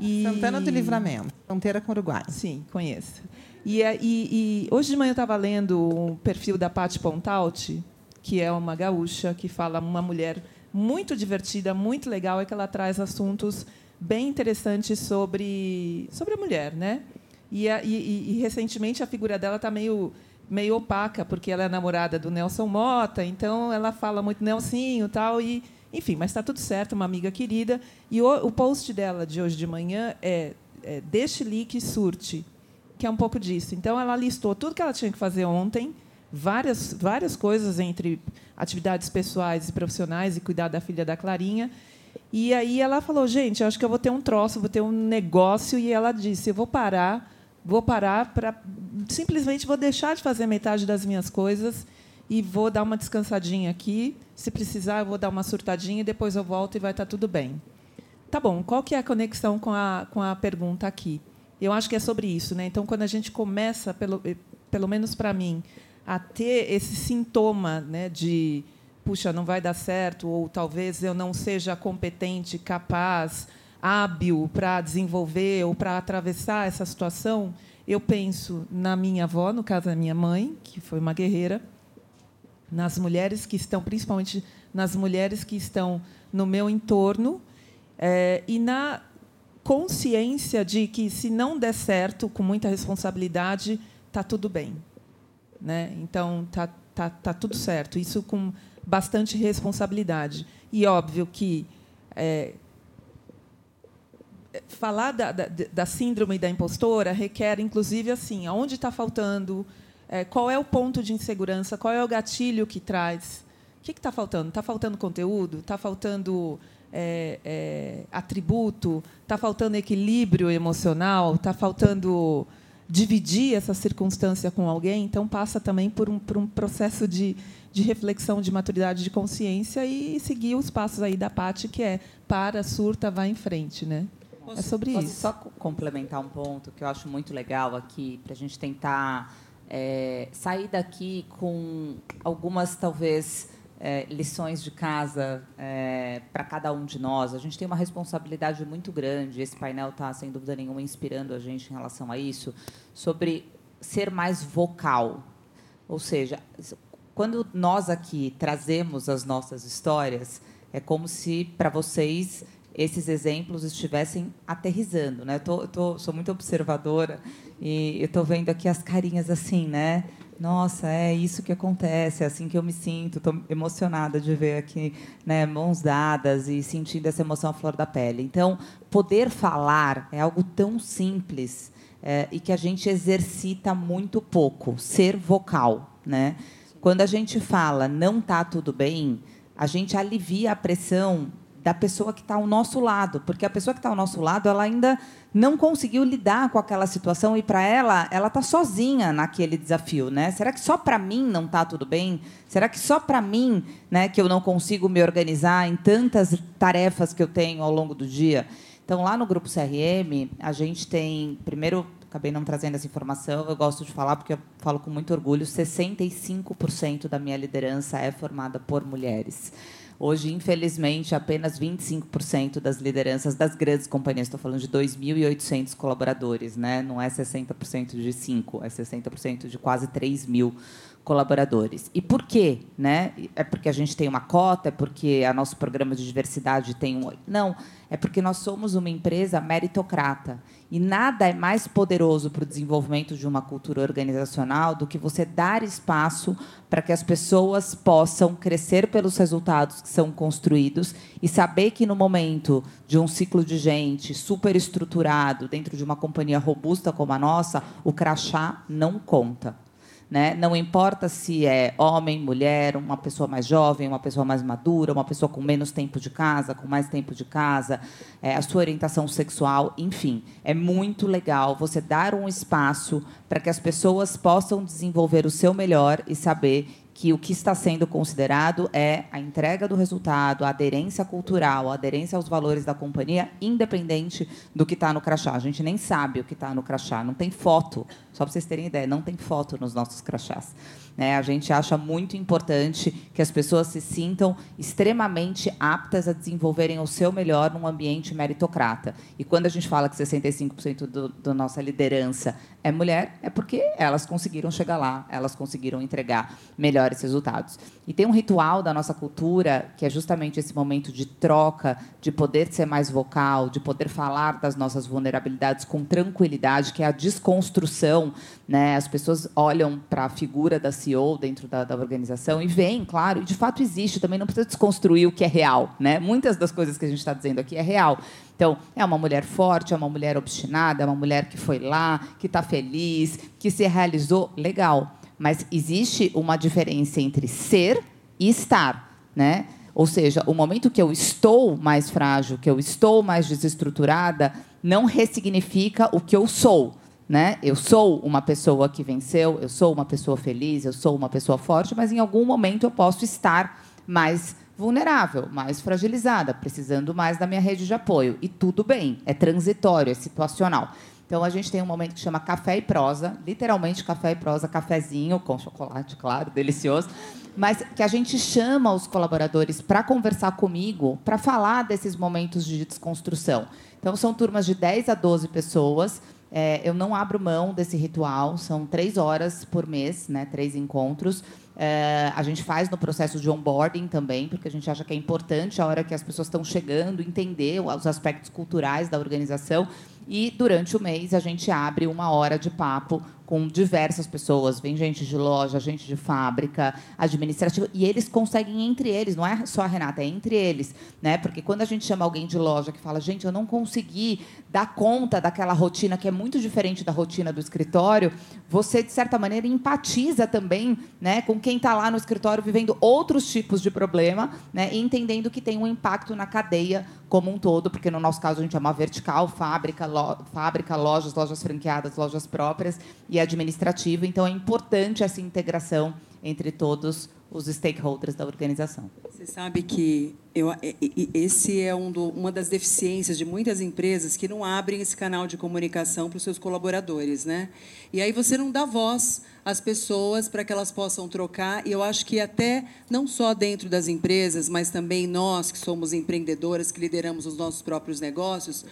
E... Santana do Livramento, fronteira com o Uruguai. Sim, conheço. E, e, e hoje de manhã eu estava lendo um perfil da Paty Pontalti, que é uma gaúcha que fala uma mulher... muito divertida, muito legal, é que ela traz assuntos bem interessantes sobre, sobre a mulher, né? E, a, e, e recentemente a figura dela está meio, meio opaca, porque ela é namorada do Nelson Mota, então ela fala muito Nelsinho tal, e enfim, mas está tudo certo, uma amiga querida. E o, o post dela de hoje de manhã é, é deixe-lhe que surte, que é um pouco disso. Então ela listou tudo que ela tinha que fazer ontem, várias, várias coisas entre atividades pessoais e profissionais e cuidar da filha da Clarinha. E aí ela falou, gente, eu acho que eu vou ter um troço, vou ter um negócio. E ela disse, eu vou parar, vou parar para simplesmente vou deixar de fazer metade das minhas coisas e vou dar uma descansadinha aqui. Se precisar, eu vou dar uma surtadinha e depois eu volto e vai estar tudo bem. Tá bom, qual que é a conexão com a, com a pergunta aqui? Eu acho que é sobre isso, né? Então, quando a gente começa, pelo, pelo menos para mim, a ter esse sintoma, né, de, puxa, não vai dar certo, ou talvez eu não seja competente, capaz, hábil para desenvolver ou para atravessar essa situação, eu penso na minha avó, no caso da minha mãe, que foi uma guerreira, nas mulheres que estão, principalmente nas mulheres que estão no meu entorno, é, e na consciência de que, se não der certo, com muita responsabilidade, está tudo bem. Né? Então, tá, tá, tá tudo certo. Isso com bastante responsabilidade. E, óbvio, que é, falar da, da, da síndrome da impostora requer, inclusive, assim, aonde está faltando, é, qual é o ponto de insegurança, qual é o gatilho que traz, o que está faltando? Está faltando conteúdo? Está faltando é, é, atributo, está faltando equilíbrio emocional, está faltando dividir essa circunstância com alguém, então passa também por um, por um processo de, de reflexão, de maturidade, de consciência e seguir os passos aí da Paty, que é para, surta, vai em frente, né? Posso, é sobre posso isso. Só complementar um ponto que eu acho muito legal aqui, para a gente tentar é, sair daqui com algumas, talvez, é, lições de casa é, para cada um de nós. A gente tem uma responsabilidade muito grande, esse painel está, sem dúvida nenhuma, inspirando a gente em relação a isso, sobre ser mais vocal. Ou seja, quando nós aqui trazemos as nossas histórias, é como se, para vocês, esses exemplos estivessem aterrizando, né? Eu tô, tô, sou muito observadora e eu estou vendo aqui as carinhas assim, né? Nossa, é isso que acontece, é assim que eu me sinto. Estou emocionada de ver aqui, né, mãos dadas e sentindo essa emoção à flor da pele. Então, poder falar é algo tão simples é, e que a gente exercita muito pouco, ser vocal, né? Quando a gente fala não está tudo bem, a gente alivia a pressão da pessoa que está ao nosso lado, porque a pessoa que está ao nosso lado ela ainda não conseguiu lidar com aquela situação e, para ela, ela está sozinha naquele desafio, né? Será que só para mim não está tudo bem? Será que só para mim, né, que eu não consigo me organizar em tantas tarefas que eu tenho ao longo do dia? Então, lá no Grupo C R M, a gente tem... Primeiro, acabei não trazendo essa informação, eu gosto de falar porque eu falo com muito orgulho, sessenta e cinco por cento da minha liderança é formada por mulheres. Hoje, infelizmente, apenas vinte e cinco por cento das lideranças das grandes companhias, estou falando de dois mil e oitocentos colaboradores, né? Não é sessenta por cento de cinco, é sessenta por cento de quase três mil colaboradores. E por quê? Né? É porque a gente tem uma cota? É porque o nosso programa de diversidade tem um... Não, é porque nós somos uma empresa meritocrata. E nada é mais poderoso para o desenvolvimento de uma cultura organizacional do que você dar espaço para que as pessoas possam crescer pelos resultados que são construídos e saber que, no momento de um ciclo de gente super estruturado, dentro de uma companhia robusta como a nossa, o crachá não conta. Né? Não importa se é homem, mulher, uma pessoa mais jovem, uma pessoa mais madura, uma pessoa com menos tempo de casa, com mais tempo de casa, é, a sua orientação sexual, enfim. É muito legal você dar um espaço para que as pessoas possam desenvolver o seu melhor e saber que o que está sendo considerado é a entrega do resultado, a aderência cultural, a aderência aos valores da companhia, independente do que está no crachá. A gente nem sabe o que está no crachá, não tem foto. Só para vocês terem ideia, não tem foto nos nossos crachás. Né? A gente acha muito importante que as pessoas se sintam extremamente aptas a desenvolverem o seu melhor num ambiente meritocrata. E quando a gente fala que sessenta e cinco por cento do, do nossa liderança é mulher, é porque elas conseguiram chegar lá, elas conseguiram entregar melhores resultados. E tem um ritual da nossa cultura, que é justamente esse momento de troca, de poder ser mais vocal, de poder falar das nossas vulnerabilidades com tranquilidade, que é a desconstrução. Né, as pessoas olham para a figura da C E O dentro da, da organização e veem, claro, e de fato existe, também não precisa desconstruir o que é real. Né? Muitas das coisas que a gente está dizendo aqui é real. Então, é uma mulher forte, é uma mulher obstinada, é uma mulher que foi lá, que está feliz, que se realizou, legal. Mas existe uma diferença entre ser e estar, né? Ou seja, o momento que eu estou mais frágil, que eu estou mais desestruturada, não ressignifica o que eu sou. Né? Eu sou uma pessoa que venceu, eu sou uma pessoa feliz, eu sou uma pessoa forte, mas em algum momento eu posso estar mais vulnerável, mais fragilizada, precisando mais da minha rede de apoio. E tudo bem, é transitório, é situacional. Então, a gente tem um momento que chama café e prosa, literalmente café e prosa, cafezinho com chocolate, claro, delicioso, mas que a gente chama os colaboradores para conversar comigo, para falar desses momentos de desconstrução. Então, são turmas de dez a doze pessoas. É, eu não abro mão desse ritual, são três horas por mês, né, três encontros. É, a gente faz no processo de onboarding também, porque a gente acha que é importante, a hora que as pessoas estão chegando, entender os aspectos culturais da organização E, durante o mês, a gente abre uma hora de papo com diversas pessoas. Vem gente de loja, gente de fábrica, administrativa. E eles conseguem entre eles. Não é só a Renata, é entre eles. Né? Porque quando a gente chama alguém de loja que fala gente, eu não consegui dar conta daquela rotina que é muito diferente da rotina do escritório, você, de certa maneira, empatiza também, né, com quem está lá no escritório vivendo outros tipos de problema, né, e entendendo que tem um impacto na cadeia como um todo. Porque, no nosso caso, a gente é uma vertical, fábrica, lo- fábrica lojas, lojas franqueadas, lojas próprias... administrativo, então é importante essa integração entre todos os stakeholders da organização. Você sabe que eu, esse é um do, uma das deficiências de muitas empresas que não abrem esse canal de comunicação para os seus colaboradores, né? E aí você não dá voz às pessoas para que elas possam trocar, e eu acho que até não só dentro das empresas, mas também nós, que somos empreendedoras, que lideramos os nossos próprios negócios,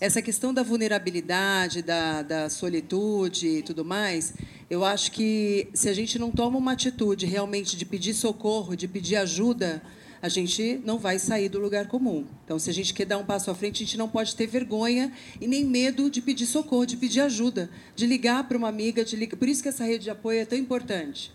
essa questão da vulnerabilidade, da, da solitude e tudo mais, eu acho que, se a gente não toma uma atitude realmente de pedir socorro, de pedir ajuda, a gente não vai sair do lugar comum. Então, se a gente quer dar um passo à frente, a gente não pode ter vergonha e nem medo de pedir socorro, de pedir ajuda, de ligar para uma amiga. De ligar... Por isso que essa rede de apoio é tão importante.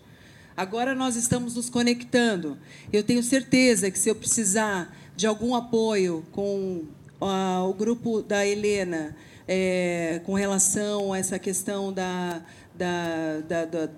Agora nós estamos nos conectando. Eu tenho certeza que, se eu precisar de algum apoio com... o grupo da Helena, é, com relação a essa questão da, da, da, da,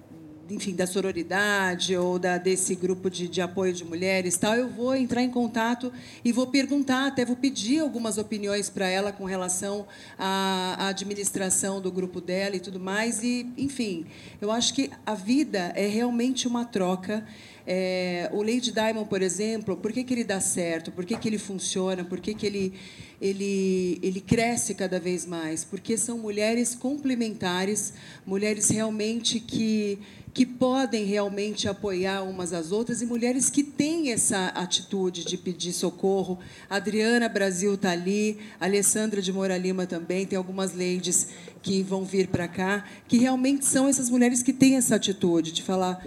enfim, da sororidade ou da, desse grupo de, de apoio de mulheres, tal, eu vou entrar em contato e vou perguntar, até vou pedir algumas opiniões para ela com relação à, à administração do grupo dela e tudo mais. E, enfim, eu acho que a vida é realmente uma troca. É, o Lady Diamond, por exemplo, por que que ele dá certo? Por que que ele funciona? Por que que ele, ele, ele cresce cada vez mais? Porque são mulheres complementares, mulheres realmente que, que podem realmente apoiar umas às outras, e mulheres que têm essa atitude de pedir socorro. A Adriana Brasil está ali, a Alessandra de Moura Lima também, tem algumas ladies que vão vir para cá, que realmente são essas mulheres que têm essa atitude de falar...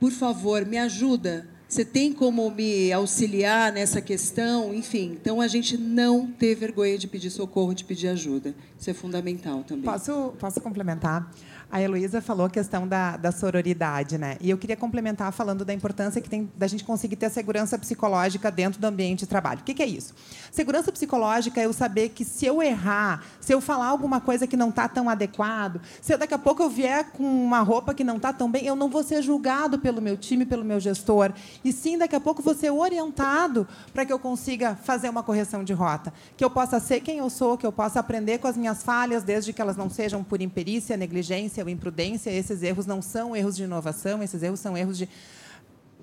Por favor, me ajuda. Você tem como me auxiliar nessa questão? Enfim, então, a gente não ter vergonha de pedir socorro, de pedir ajuda. Isso é fundamental também. Posso, posso complementar? A Heloísa falou a questão da, da sororidade, né? E eu queria complementar falando da importância que tem da gente conseguir ter a segurança psicológica dentro do ambiente de trabalho. O que, que é isso? Segurança psicológica é eu saber que, se eu errar, se eu falar alguma coisa que não está tão adequado, se daqui a pouco eu vier com uma roupa que não está tão bem, eu não vou ser julgado pelo meu time, pelo meu gestor. E, sim, daqui a pouco vou ser orientado para que eu consiga fazer uma correção de rota, que eu possa ser quem eu sou, que eu possa aprender com as minhas falhas, desde que elas não sejam por imperícia, negligência, ou imprudência. Esses erros não são erros de inovação, esses erros são erros de...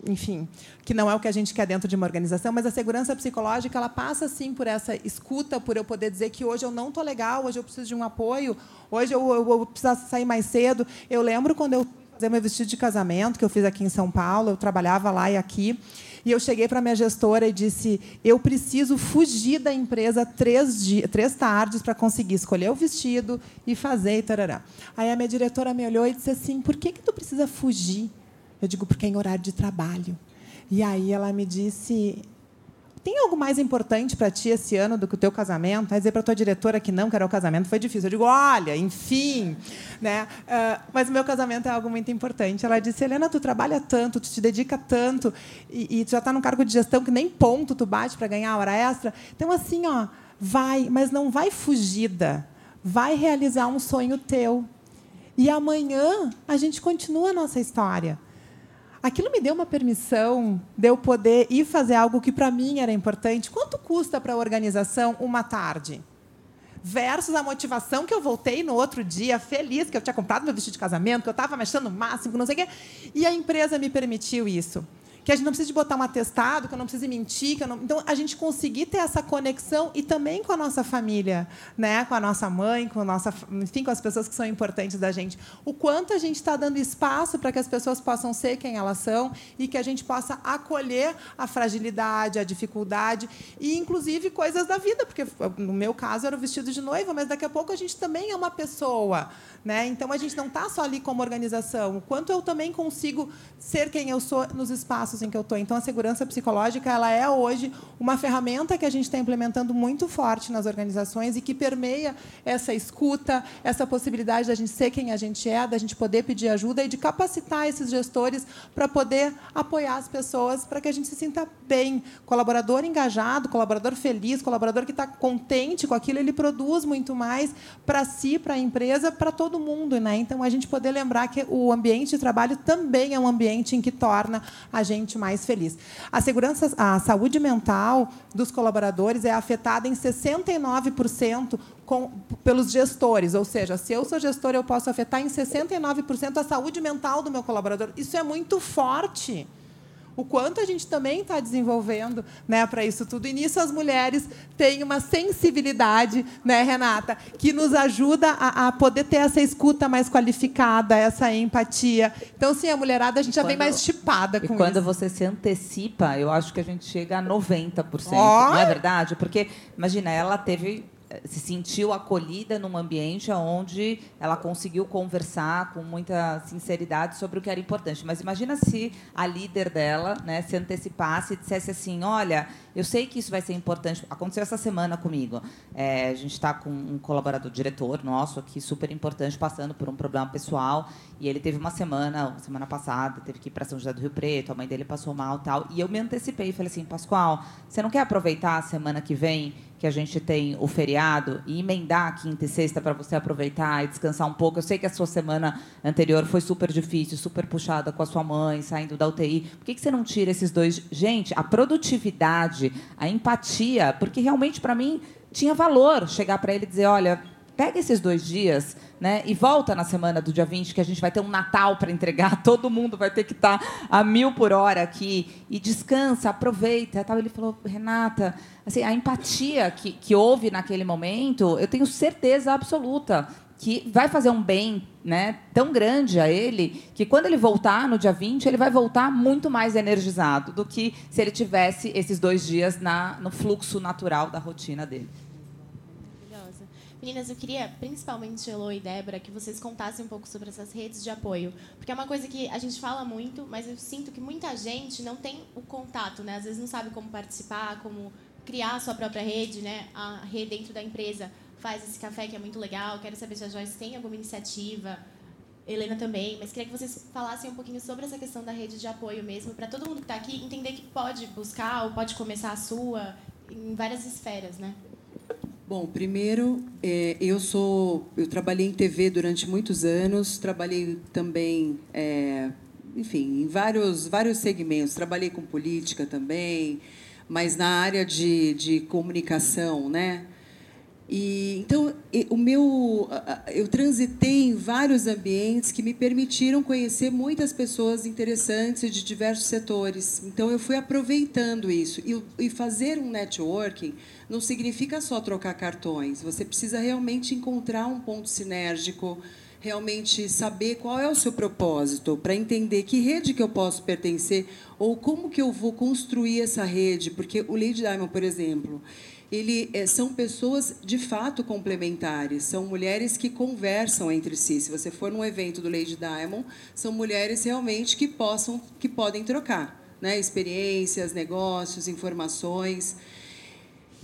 Enfim, que não é o que a gente quer dentro de uma organização, mas a segurança psicológica, ela passa, sim, por essa escuta, por eu poder dizer que hoje eu não estou legal, hoje eu preciso de um apoio, hoje eu, eu, eu vou precisar sair mais cedo. Eu lembro quando eu fui fazer meu vestido de casamento, que eu fiz aqui em São Paulo, eu trabalhava lá e aqui, e eu cheguei para a minha gestora e disse: eu preciso fugir da empresa três, dias, três tardes para conseguir escolher o vestido e fazer. E tarará. Aí a minha diretora me olhou e disse assim: por que que tu precisa fugir? Eu digo: porque é em horário de trabalho. E aí ela me disse: tem algo mais importante para ti esse ano do que o teu casamento? Aí dizer para a tua diretora que não, que era o casamento, foi difícil. Eu digo: olha, enfim, né? Uh, mas o meu casamento é algo muito importante. Ela disse: Helena, tu trabalha tanto, tu te dedica tanto, e, e tu já está num cargo de gestão que nem ponto tu bate para ganhar hora extra. Então, assim, ó, vai, mas não vai fugida, vai realizar um sonho teu. E amanhã a gente continua a nossa história. Aquilo me deu uma permissão de eu poder ir fazer algo que, para mim, era importante. Quanto custa para a organização uma tarde? Versus a motivação que eu voltei no outro dia, feliz, que eu tinha comprado meu vestido de casamento, que eu estava mexendo o máximo, não sei o quê. E a empresa me permitiu isso. Que a gente não precisa botar um atestado, que eu não precise mentir. Que eu não... Então, a gente conseguir ter essa conexão, e também com a nossa família, né? Com a nossa mãe, com a nossa... enfim, com as pessoas que são importantes da gente. O quanto a gente está dando espaço para que as pessoas possam ser quem elas são e que a gente possa acolher a fragilidade, a dificuldade e, inclusive, coisas da vida. Porque, no meu caso, era o vestido de noiva, mas daqui a pouco a gente também é uma pessoa, né? Então, a gente não está só ali como organização. O quanto eu também consigo ser quem eu sou nos espaços espaços em que eu estou. Então, a segurança psicológica ela é, hoje, uma ferramenta que a gente está implementando muito forte nas organizações e que permeia essa escuta, essa possibilidade da gente ser quem a gente é, da gente poder pedir ajuda e de capacitar esses gestores para poder apoiar as pessoas para que a gente se sinta bem. Colaborador engajado, colaborador feliz, colaborador que está contente com aquilo, ele produz muito mais para si, para a empresa, para todo mundo, né? Então, a gente poder lembrar que o ambiente de trabalho também é um ambiente em que torna a gente mais feliz. A segurança, a saúde mental dos colaboradores é afetada em sessenta e nove por cento com, pelos gestores, ou seja, se eu sou gestor, eu posso afetar em sessenta e nove por cento a saúde mental do meu colaborador. Isso é muito forte. O quanto a gente também está desenvolvendo, né, para isso tudo. E nisso as mulheres têm uma sensibilidade, né, Renata, que nos ajuda a, a poder ter essa escuta mais qualificada, essa empatia. Então, sim, a mulherada, a gente e já quando, vem mais chipada com e quando isso. Quando você se antecipa, eu acho que a gente chega a noventa por cento. Oh! Não é verdade? Porque, imagina, ela teve... se sentiu acolhida num ambiente onde ela conseguiu conversar com muita sinceridade sobre o que era importante. Mas imagina se a líder dela, né, se antecipasse e dissesse assim, olha, eu sei que isso vai ser importante. Aconteceu essa semana comigo. É, a gente está com um colaborador, diretor nosso aqui, super importante, passando por um problema pessoal. E ele teve uma semana, semana passada, teve que ir para São José do Rio Preto, a mãe dele passou mal e tal. E eu me antecipei e falei assim, Pascoal, você não quer aproveitar a semana que vem que a gente tem o feriado e emendar a quinta e sexta para você aproveitar e descansar um pouco? Eu sei que a sua semana anterior foi super difícil, super puxada com a sua mãe, saindo da U T I. Por que que você não tira esses dois? Gente, a produtividade, a empatia, porque realmente, para mim, tinha valor chegar para ele e dizer, olha, pega esses dois dias, né, e volta na semana do dia vinte, que a gente vai ter um Natal para entregar, todo mundo vai ter que estar a mil por hora aqui, e descansa, aproveita. Tal. Ele falou, Renata... Assim, a empatia que, que houve naquele momento, eu tenho certeza absoluta que vai fazer um bem, né, tão grande a ele que, quando ele voltar no dia vinte, ele vai voltar muito mais energizado do que se ele tivesse esses dois dias na, no fluxo natural da rotina dele. Meninas, eu queria, principalmente, Elo e Débora, que vocês contassem um pouco sobre essas redes de apoio. Porque é uma coisa que a gente fala muito, mas eu sinto que muita gente não tem o contato, né? Às vezes não sabe como participar, como criar a sua própria rede, né? A rede dentro da empresa faz esse café que é muito legal. Quero saber se a Joyce tem alguma iniciativa, Helena também, mas queria que vocês falassem um pouquinho sobre essa questão da rede de apoio mesmo, para todo mundo que está aqui entender que pode buscar ou pode começar a sua em várias esferas, né? Bom, primeiro, eh, eu sou, eu trabalhei em T V durante muitos anos, trabalhei também, eh, enfim, em vários, vários segmentos, trabalhei com política também, mas na área de, de comunicação, né? E, então, o meu, eu transitei em vários ambientes que me permitiram conhecer muitas pessoas interessantes de diversos setores. Então, eu fui aproveitando isso. E, e fazer um networking não significa só trocar cartões. Você precisa realmente encontrar um ponto sinérgico, realmente saber qual é o seu propósito, para entender que rede que eu posso pertencer ou como que eu vou construir essa rede. Porque o Lady Diamond, por exemplo, ele é, são pessoas, de fato, complementares. São mulheres que conversam entre si. Se você for num evento do Lady Diamond, são mulheres realmente que, possam, que podem trocar, né? Experiências, negócios, informações.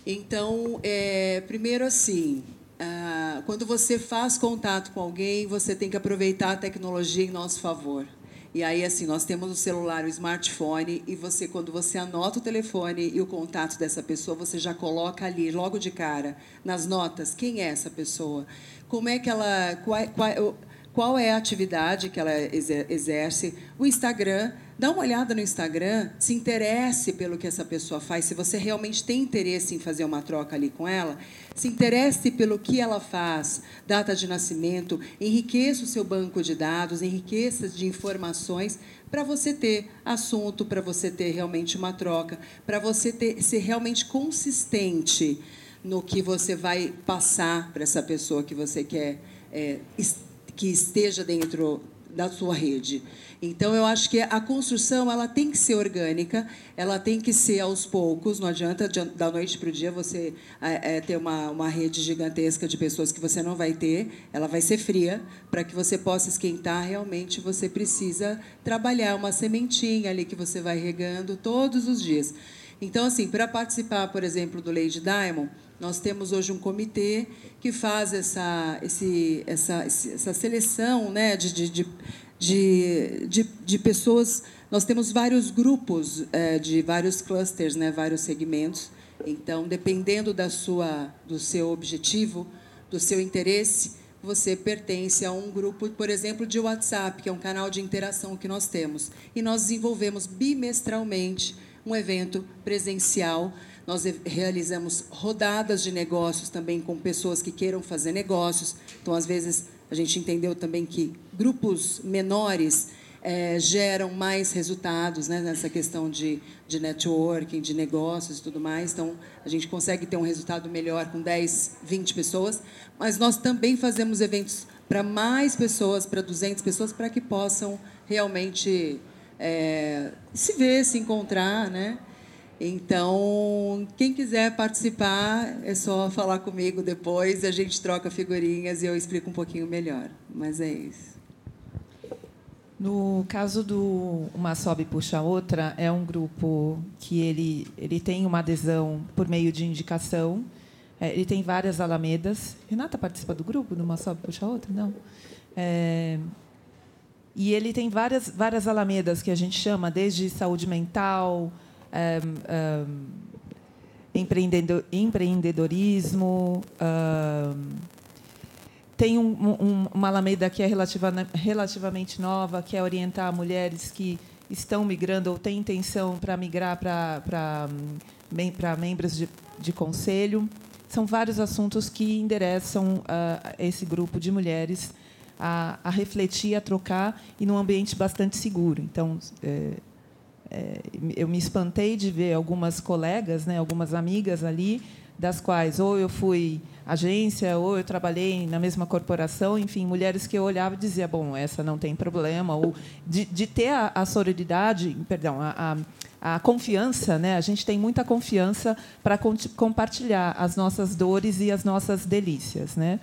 Então, é, primeiro, assim, ah, quando você faz contato com alguém, você tem que aproveitar a tecnologia em nosso favor. E aí, assim, nós temos o celular, o smartphone, e você, quando você anota o telefone e o contato dessa pessoa, você já coloca ali, logo de cara, nas notas, quem é essa pessoa, como é que ela, qual, qual, qual é a atividade que ela exerce, o Instagram. Dá uma olhada no Instagram, se interesse pelo que essa pessoa faz, se você realmente tem interesse em fazer uma troca ali com ela, se interesse pelo que ela faz, data de nascimento, enriqueça o seu banco de dados, enriqueça de informações para você ter assunto, para você ter realmente uma troca, para você ter, ser realmente consistente no que você vai passar para essa pessoa que você quer, é, que esteja dentro da sua rede. Então, eu acho que a construção ela tem que ser orgânica, ela tem que ser aos poucos, não adianta da noite para o dia você é, é, ter uma, uma rede gigantesca de pessoas que você não vai ter, ela vai ser fria, para que você possa esquentar, realmente você precisa trabalhar uma sementinha ali que você vai regando todos os dias. Então, assim, para participar, por exemplo, do Lady Diamond, nós temos hoje um comitê que faz essa, esse, essa, essa seleção, né, de, de, de, de, de pessoas. Nós temos vários grupos, é, de vários clusters, né, vários segmentos. Então, dependendo da sua, do seu objetivo, do seu interesse, você pertence a um grupo, por exemplo, de WhatsApp, que é um canal de interação que nós temos. E nós desenvolvemos bimestralmente um evento presencial. Nós realizamos rodadas de negócios também com pessoas que queiram fazer negócios. Então, às vezes, a gente entendeu também que grupos menores é, geram mais resultados, né, nessa questão de, de networking, de negócios e tudo mais. Então, a gente consegue ter um resultado melhor com dez, vinte pessoas. Mas nós também fazemos eventos para mais pessoas, para duzentas pessoas, para que possam realmente é, se ver, se encontrar, né? Então, quem quiser participar, é só falar comigo depois, a gente troca figurinhas e eu explico um pouquinho melhor. Mas é isso. No caso do Uma Sobe Puxa Outra, é um grupo que ele, ele tem uma adesão por meio de indicação, ele tem várias alamedas. Renata participa do grupo do Uma Sobe Puxa Outra? Não. É... E ele tem várias, várias alamedas que a gente chama, desde saúde mental... Um, um, empreendedor, empreendedorismo, um, tem um, um, uma alameda que é relativa, relativamente nova, que é orientar mulheres que estão migrando ou têm intenção para migrar para, para, para membros de, de conselho. São vários assuntos que endereçam uh, esse grupo de mulheres a, a refletir, a trocar, e num ambiente bastante seguro. Então, é, eu me espantei de ver algumas colegas, né, algumas amigas ali, das quais ou eu fui agência, ou eu trabalhei na mesma corporação, enfim, mulheres que eu olhava e dizia, bom, essa não tem problema, ou de, de ter a, a sororidade, perdão, a, a, a confiança, né, a gente tem muita confiança para compartilhar as nossas dores e as nossas delícias, né?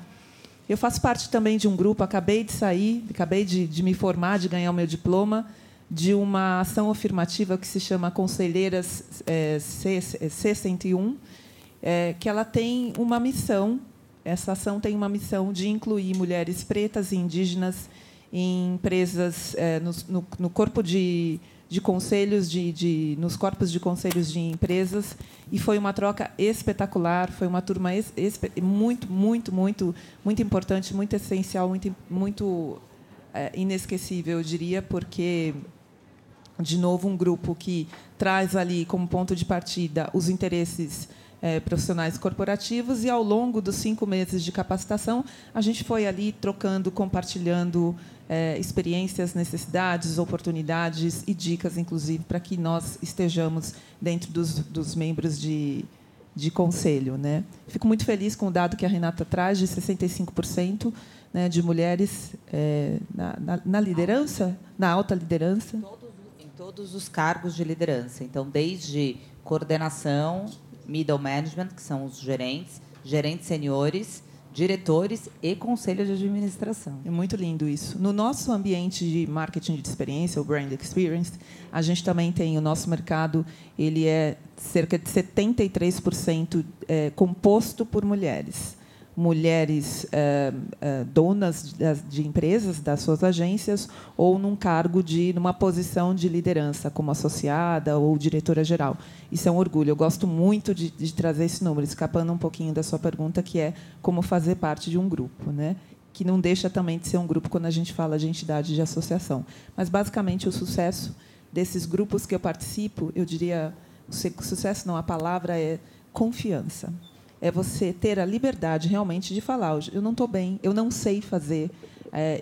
Eu faço parte também de um grupo, acabei de sair, acabei de, de me formar, de ganhar o meu diploma, de uma ação afirmativa que se chama Conselheiras C cento e um, que ela tem uma missão, essa ação tem uma missão de incluir mulheres pretas e indígenas em empresas, no, no, no corpo de, de conselhos, de, de, nos corpos de conselhos de empresas, e foi uma troca espetacular, foi uma turma es, es, muito, muito, muito, muito importante, muito essencial, muito, muito inesquecível, eu diria, porque, de novo, um grupo que traz ali como ponto de partida os interesses eh, profissionais corporativos, e, ao longo dos cinco meses de capacitação, a gente foi ali trocando, compartilhando eh, experiências, necessidades, oportunidades e dicas, inclusive, para que nós estejamos dentro dos, dos membros de, de conselho, né? Fico muito feliz com o dado que a Renata traz, de sessenta e cinco por cento, né, de mulheres é, na, na, na liderança, na alta liderança? Em todos, em todos os cargos de liderança. Então, desde coordenação, middle management, que são os gerentes, gerentes seniores, diretores e conselho de administração. É muito lindo isso. No nosso ambiente de marketing de experiência, o brand experience, a gente também tem o nosso mercado, ele é cerca de setenta e três por cento é, composto por mulheres. mulheres eh, eh, donas de, de empresas, das suas agências, ou num cargo, de, numa posição de liderança, como associada ou diretora-geral. Isso é um orgulho. Eu gosto muito de, de trazer esse número, escapando um pouquinho da sua pergunta, que é como fazer parte de um grupo, né? Que não deixa também de ser um grupo quando a gente fala de entidade de associação. Mas, basicamente, o sucesso desses grupos que eu participo, eu diria, sucesso não, a palavra é confiança. É você ter a liberdade, realmente, de falar, eu não estou bem, eu não sei fazer,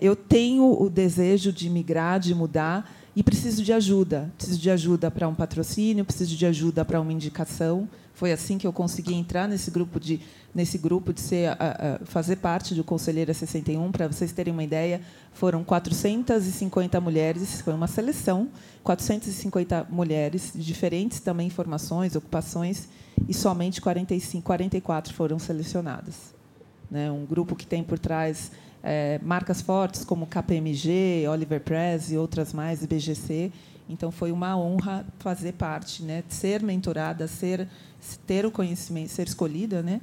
eu tenho o desejo de migrar, de mudar, e preciso de ajuda. Preciso de ajuda para um patrocínio, preciso de ajuda para uma indicação. Foi assim que eu consegui entrar nesse grupo de, nesse grupo de ser, a, a fazer parte do Conselheiras C cento e um. Para vocês terem uma ideia, foram quatrocentas e cinquenta mulheres, foi uma seleção, quatrocentas e cinquenta mulheres, diferentes também formações, ocupações, e somente quarenta e cinco, quarenta e quatro foram selecionadas. Né? Um grupo que tem por trás é, marcas fortes como K P M G, Oliver Press e outras mais, I B G C. Então, foi uma honra fazer parte, né? Ser mentorada, ser, ter o conhecimento, ser escolhida. Né?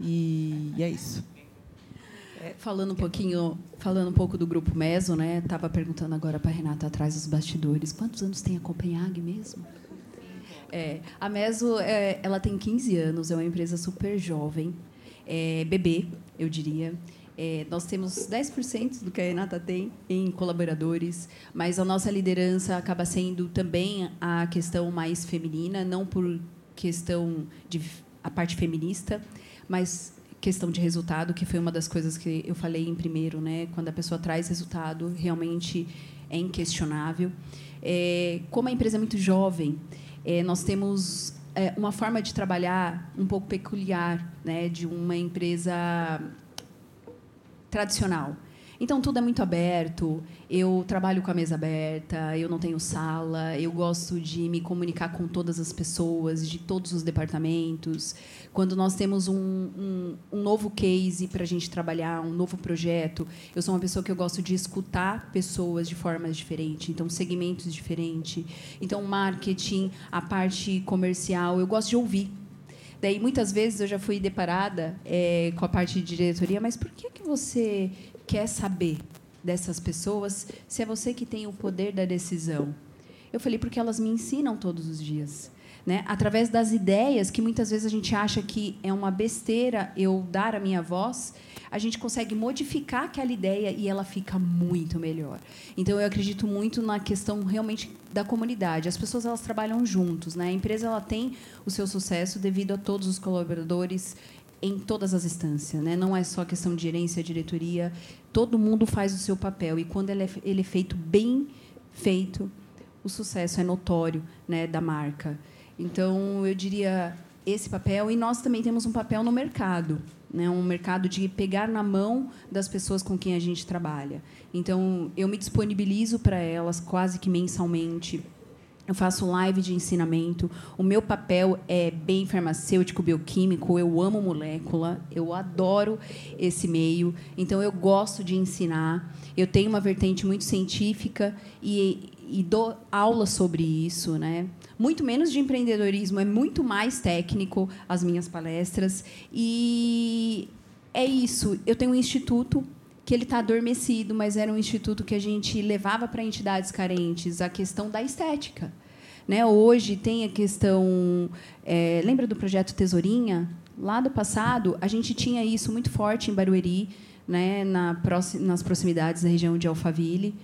E, e é isso. É, falando, um pouquinho, falando um pouco do Grupo Mezzo, né? Estava perguntando agora para a Renata, atrás dos bastidores, quantos anos tem a Copenhagen mesmo? É, a Mezzo é, ela tem quinze anos, é uma empresa super jovem, é, bebê, eu diria. É, nós temos dez por cento do que a Renata tem em colaboradores, mas a nossa liderança acaba sendo também a questão mais feminina, não por questão de a parte feminista, mas questão de resultado, que foi uma das coisas que eu falei em primeiro, né? Quando a pessoa traz resultado, realmente é inquestionável. É, como a empresa é muito jovem, é, nós temos é, uma forma de trabalhar um pouco peculiar, né? De uma empresa tradicional. Então, tudo é muito aberto, eu trabalho com a mesa aberta, eu não tenho sala, eu gosto de me comunicar com todas as pessoas, de todos os departamentos. Quando nós temos um, um, um novo case para a gente trabalhar, um novo projeto, eu sou uma pessoa que eu gosto de escutar pessoas de formas diferentes, então, segmentos diferentes. Então, marketing, a parte comercial, eu gosto de ouvir. Daí, muitas vezes, eu já fui deparada é, com a parte de diretoria, mas por que, que você quer saber dessas pessoas se é você que tem o poder da decisão? Eu falei, porque elas me ensinam todos os dias, né? Através das ideias, que muitas vezes a gente acha que é uma besteira eu dar a minha voz, a gente consegue modificar aquela ideia e ela fica muito melhor. Então, eu acredito muito na questão, realmente, da comunidade. As pessoas, elas trabalham juntos, né? A empresa, ela tem o seu sucesso devido a todos os colaboradores em todas as instâncias, né? Não é só questão de gerência, diretoria. Todo mundo faz o seu papel. E, quando ele é, ele é feito bem feito, o sucesso é notório, né, da marca. Então, eu diria esse papel. E nós também temos um papel no mercado, né, um mercado de pegar na mão das pessoas com quem a gente trabalha. Então, eu me disponibilizo para elas quase que mensalmente. Eu faço live de ensinamento. O meu papel é bem farmacêutico, bioquímico. Eu amo molécula. Eu adoro esse meio. Então, eu gosto de ensinar. Eu tenho uma vertente muito científica e, e dou aula sobre isso, né? Muito menos de empreendedorismo, é muito mais técnico as minhas palestras. E é isso. Eu tenho um instituto que ele está adormecido, mas era um instituto que a gente levava para entidades carentes a questão da estética, né? Hoje tem a questão... É, lembra do projeto Tesourinha? Lá do passado, a gente tinha isso muito forte em Barueri, né? Na proxim, nas proximidades da região de Alphaville.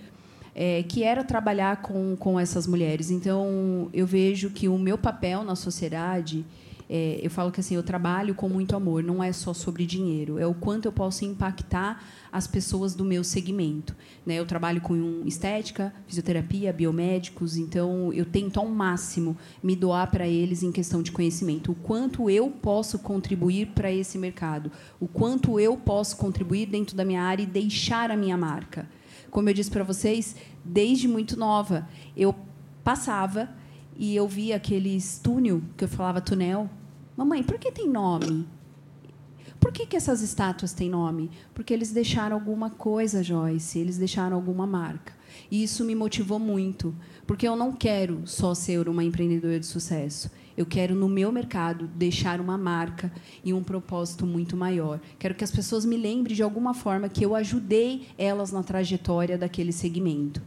É, que era trabalhar com, com essas mulheres. Então, eu vejo que o meu papel na sociedade, é, eu falo que assim, eu trabalho com muito amor, não é só sobre dinheiro, é o quanto eu posso impactar as pessoas do meu segmento, né? Eu trabalho com estética, fisioterapia, biomédicos, então eu tento ao máximo me doar para eles em questão de conhecimento, o quanto eu posso contribuir para esse mercado, o quanto eu posso contribuir dentro da minha área e deixar a minha marca. Como eu disse para vocês, desde muito nova, eu passava e eu via aqueles túnel, que eu falava túnel. Mamãe, por que tem nome? Por que, que essas estátuas têm nome? Porque eles deixaram alguma coisa, Joyce, eles deixaram alguma marca. E isso me motivou muito, porque eu não quero só ser uma empreendedora de sucesso. Eu quero, no meu mercado, deixar uma marca e um propósito muito maior. Quero que as pessoas me lembrem, de alguma forma, que eu ajudei elas na trajetória daquele segmento.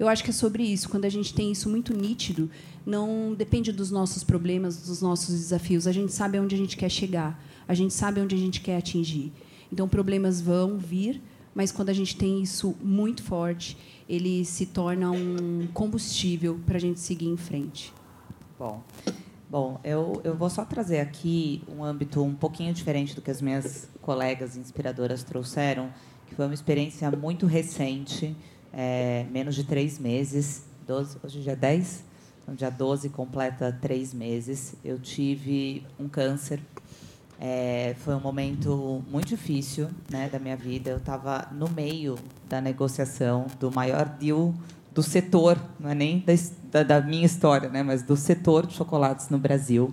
Eu acho que é sobre isso. Quando a gente tem isso muito nítido, não depende dos nossos problemas, dos nossos desafios. A gente sabe onde a gente quer chegar, a gente sabe onde a gente quer atingir. Então, problemas vão vir, mas, quando a gente tem isso muito forte, ele se torna um combustível para a gente seguir em frente. Bom... Bom, eu, eu vou só trazer aqui um âmbito um pouquinho diferente do que as minhas colegas inspiradoras trouxeram, que foi uma experiência muito recente, é, menos de três meses, doze, hoje é dia dez, então dia doze completa três meses. Eu tive um câncer, é, foi um momento muito difícil, né, da minha vida. Eu estava no meio da negociação do maior deal do setor, não é nem da, da minha história, né, mas do setor de chocolates no Brasil.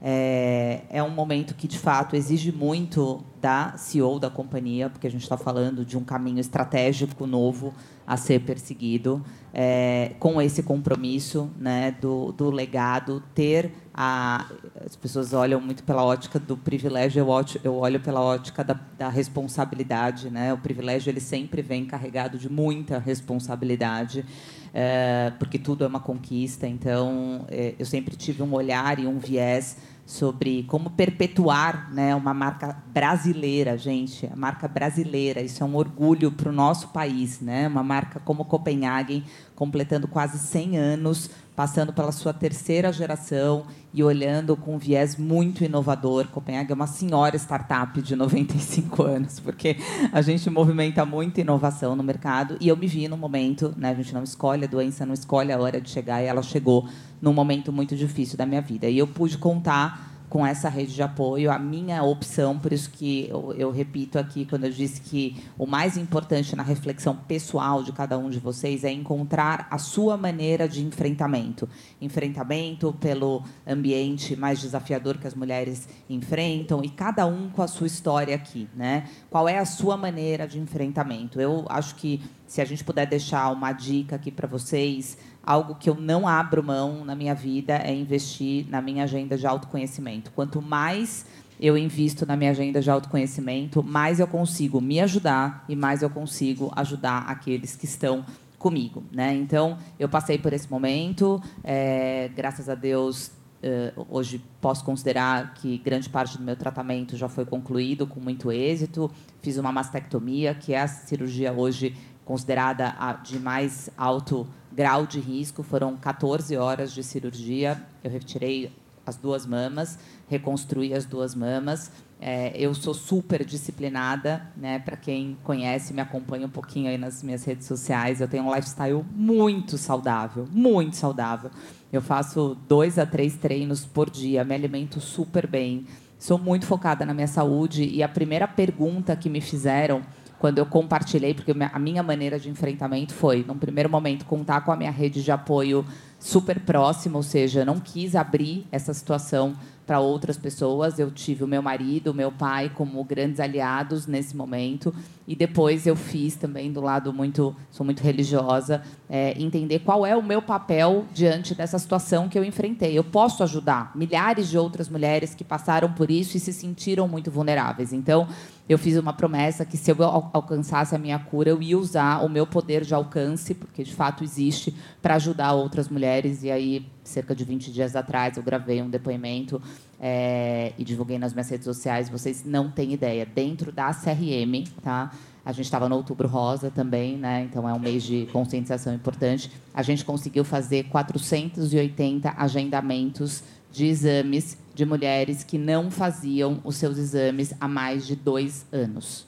É, é um momento que, de fato, exige muito da C E O da companhia, porque a gente está falando de um caminho estratégico novo a ser perseguido, é, com esse compromisso, né, do, do legado, ter a... As pessoas olham muito pela ótica do privilégio, eu, eu olho pela ótica da, da responsabilidade, né? O privilégio ele sempre vem carregado de muita responsabilidade, é, porque tudo é uma conquista. Então, é, eu sempre tive um olhar e um viés sobre como perpetuar, né, uma marca brasileira, gente, a marca brasileira, isso é um orgulho para o nosso país, né? Uma marca como Copenhagen, completando quase cem anos, passando pela sua terceira geração e olhando com um viés muito inovador. Copenhagen é uma senhora startup de noventa e cinco anos, porque a gente movimenta muita inovação no mercado, e eu me vi num momento, né, a gente não escolhe a doença, não escolhe a hora de chegar, e ela chegou num momento muito difícil da minha vida. E eu pude contar com essa rede de apoio, a minha opção, por isso que eu, eu repito aqui quando eu disse que o mais importante na reflexão pessoal de cada um de vocês é encontrar a sua maneira de enfrentamento. Enfrentamento pelo ambiente mais desafiador que as mulheres enfrentam, e cada um com a sua história aqui, né? Qual é a sua maneira de enfrentamento? Eu acho que, se a gente puder deixar uma dica aqui para vocês, algo que eu não abro mão na minha vida é investir na minha agenda de autoconhecimento. Quanto mais eu invisto na minha agenda de autoconhecimento, mais eu consigo me ajudar e mais eu consigo ajudar aqueles que estão comigo, né? Então, eu passei por esse momento, é, graças a Deus... Uh, hoje posso considerar que grande parte do meu tratamento já foi concluído com muito êxito. Fiz uma mastectomia, que é a cirurgia hoje considerada a de mais alto grau de risco. Foram catorze horas de cirurgia. Eu retirei as duas mamas, reconstruí as duas mamas. É, eu sou super disciplinada, né? Para quem conhece, me acompanha um pouquinho aí nas minhas redes sociais, eu tenho um lifestyle muito saudável, muito saudável. Eu faço dois a três treinos por dia, me alimento super bem, sou muito focada na minha saúde. E a primeira pergunta que me fizeram quando eu compartilhei, porque a minha maneira de enfrentamento foi, num primeiro momento, contar com a minha rede de apoio super próxima, ou seja, eu não quis abrir essa situação para outras pessoas. Eu tive o meu marido, o meu pai como grandes aliados nesse momento. E depois eu fiz também, do lado muito, sou muito religiosa, é, entender qual é o meu papel diante dessa situação que eu enfrentei. Eu posso ajudar milhares de outras mulheres que passaram por isso e se sentiram muito vulneráveis. Então, eu fiz uma promessa que, se eu alcançasse a minha cura, eu ia usar o meu poder de alcance, porque de fato existe, para ajudar outras mulheres. E aí, cerca de vinte dias atrás, eu gravei um depoimento, é, e divulguei nas minhas redes sociais. Vocês não têm ideia. Dentro da C R M, tá? A gente estava no Outubro Rosa também, né? Então, é um mês de conscientização importante. A gente conseguiu fazer quatrocentos e oitenta agendamentos de exames de mulheres que não faziam os seus exames há mais de dois anos.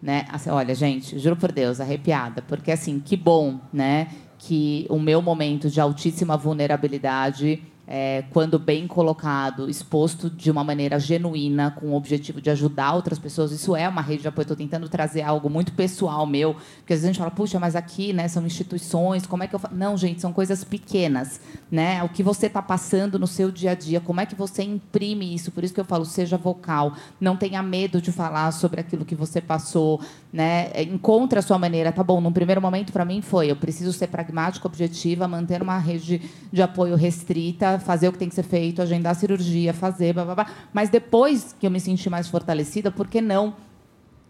Né? Olha, gente, juro por Deus, arrepiada. Porque, assim, que bom, né, que o meu momento de altíssima vulnerabilidade, é, quando bem colocado, exposto de uma maneira genuína, com o objetivo de ajudar outras pessoas, isso é uma rede de apoio. Estou tentando trazer algo muito pessoal meu, porque às vezes a gente fala, puxa, mas aqui, né, são instituições, como é que eu faço? Não, gente, são coisas pequenas, né? O que você está passando no seu dia a dia, como é que você imprime isso? Por isso que eu falo, seja vocal, não tenha medo de falar sobre aquilo que você passou, né? Encontre a sua maneira. Tá bom, num primeiro momento, para mim, foi, eu preciso ser pragmática, objetiva, manter uma rede de apoio restrita, fazer o que tem que ser feito, agendar a cirurgia, fazer, blá, blá, blá. Mas depois que eu me senti mais fortalecida, por que não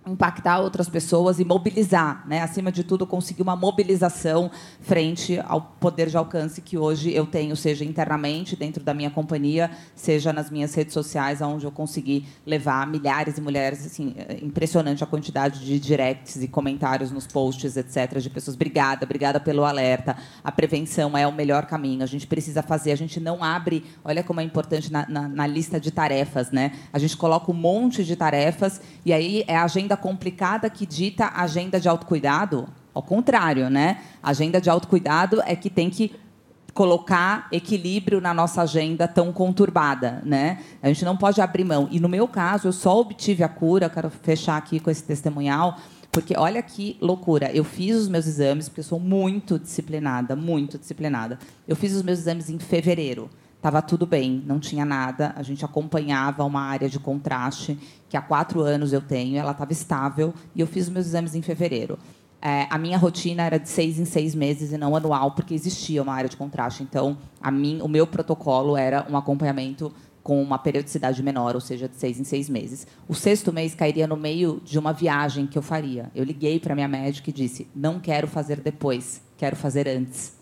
impactar outras pessoas e mobilizar, né? Acima de tudo, conseguir uma mobilização frente ao poder de alcance que hoje eu tenho, seja internamente, dentro da minha companhia, seja nas minhas redes sociais, onde eu consegui levar milhares de mulheres. Assim, é impressionante a quantidade de directs e comentários nos posts, etcétera, de pessoas. Obrigada, obrigada pelo alerta. A prevenção é o melhor caminho. A gente precisa fazer. A gente não abre... Olha como é importante na, na, na lista de tarefas, né? A gente coloca um monte de tarefas e aí é a agenda complicada que dita a agenda de autocuidado. Ao contrário, né? A agenda de autocuidado é que tem que colocar equilíbrio na nossa agenda tão conturbada, né? A gente não pode abrir mão. E, no meu caso, eu só obtive a cura, quero fechar aqui com esse testemunhal, porque, olha que loucura, eu fiz os meus exames, porque eu sou muito disciplinada, muito disciplinada. Eu fiz os meus exames em fevereiro, estava tudo bem, não tinha nada, a gente acompanhava uma área de contraste, que há quatro anos eu tenho, ela estava estável, e eu fiz os meus exames em fevereiro. É, a minha rotina era de seis em seis meses e não anual, porque existia uma área de contraste. Então, a mim, o meu protocolo era um acompanhamento com uma periodicidade menor, ou seja, de seis em seis meses. O sexto mês cairia no meio de uma viagem que eu faria. Eu liguei para a minha médica e disse, não quero fazer depois, quero fazer antes.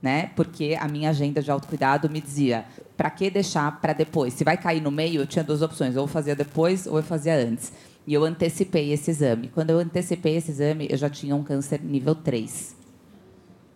Né? Porque a minha agenda de autocuidado me dizia, para que deixar para depois? Se vai cair no meio, eu tinha duas opções, ou eu fazia depois ou eu fazia antes. E eu antecipei esse exame. Quando eu antecipei esse exame, eu já tinha um câncer nível três.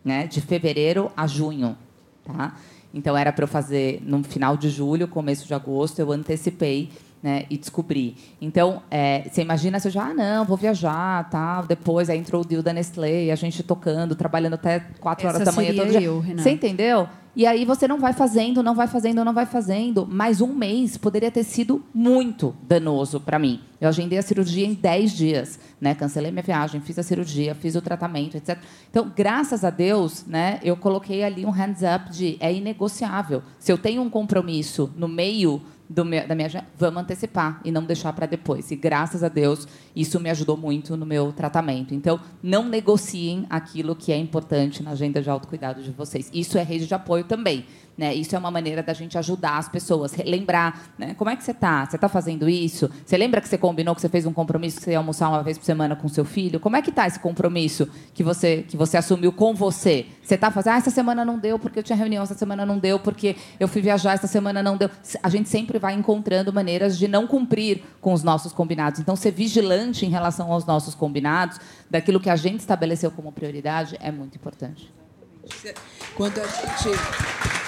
Né? De fevereiro a junho. Tá? Então, era para eu fazer no final de julho, começo de agosto, eu antecipei, né, e descobri. Então, é, você imagina se eu já, ah, não, vou viajar, tá? Depois aí entrou o deal da Nestlé, a gente tocando, trabalhando até quatro horas da manhã. Todo eu, dia. Você entendeu? E aí você não vai fazendo, não vai fazendo, não vai fazendo. Mas um mês poderia ter sido muito danoso para mim. Eu agendei a cirurgia em dez dias. Né? Cancelei minha viagem, fiz a cirurgia, fiz o tratamento, etcétera. Então, graças a Deus, né, eu coloquei ali um hands-up de é inegociável. Se eu tenho um compromisso no meio do meu, da minha agenda, vamos antecipar e não deixar para depois. E, graças a Deus, isso me ajudou muito no meu tratamento. Então, não negociem aquilo que é importante na agenda de autocuidado de vocês. Isso é rede de apoio também. Né? Isso é uma maneira da gente ajudar as pessoas, lembrar, né? Como é que você está? Você está fazendo isso? Você lembra que você combinou, que você fez um compromisso, que você ia almoçar uma vez por semana com seu filho? Como é que está esse compromisso que você, que você assumiu com você? Você está fazendo, ah, essa semana não deu porque eu tinha reunião, essa semana não deu porque eu fui viajar, essa semana não deu. A gente sempre vai encontrando maneiras de não cumprir com os nossos combinados. Então, ser vigilante em relação aos nossos combinados, daquilo que a gente estabeleceu como prioridade, é muito importante. Quando a gente...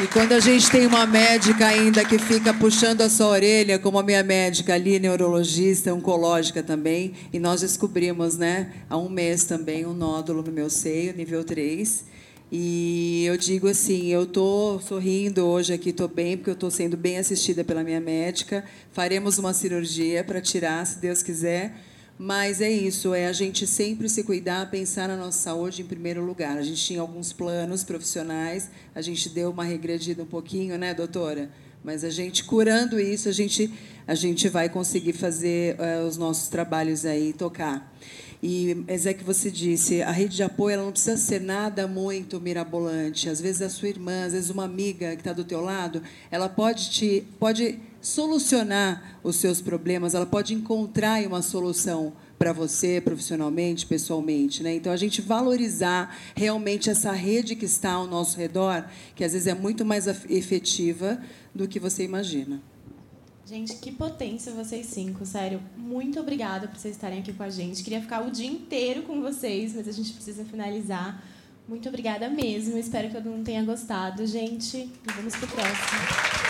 E quando a gente tem uma médica ainda que fica puxando a sua orelha, como a minha médica ali, neurologista, oncológica também, e nós descobrimos, né, há um mês também, um nódulo no meu seio, nível três, e eu digo assim, eu estou sorrindo hoje aqui, estou bem, porque eu estou sendo bem assistida pela minha médica, faremos uma cirurgia para tirar, se Deus quiser, mas é isso, é a gente sempre se cuidar, pensar na nossa saúde em primeiro lugar. A gente tinha alguns planos profissionais, a gente deu uma regredida um pouquinho, né, doutora? Mas a gente, curando isso, a gente, a gente vai conseguir fazer uh, os nossos trabalhos aí, tocar. E, mas é que você disse, a rede de apoio ela não precisa ser nada muito mirabolante. Às vezes a sua irmã, às vezes uma amiga que está do teu lado, ela pode te... pode solucionar os seus problemas, ela pode encontrar uma solução para você, profissionalmente, pessoalmente, né? Então, a gente valorizar realmente essa rede que está ao nosso redor, que às vezes é muito mais efetiva do que você imagina. Gente, que potência vocês cinco, sério. Muito obrigada por vocês estarem aqui com a gente. Queria ficar o dia inteiro com vocês, mas a gente precisa finalizar. Muito obrigada mesmo, espero que todo mundo tenha gostado, gente. Vamos para o próximo.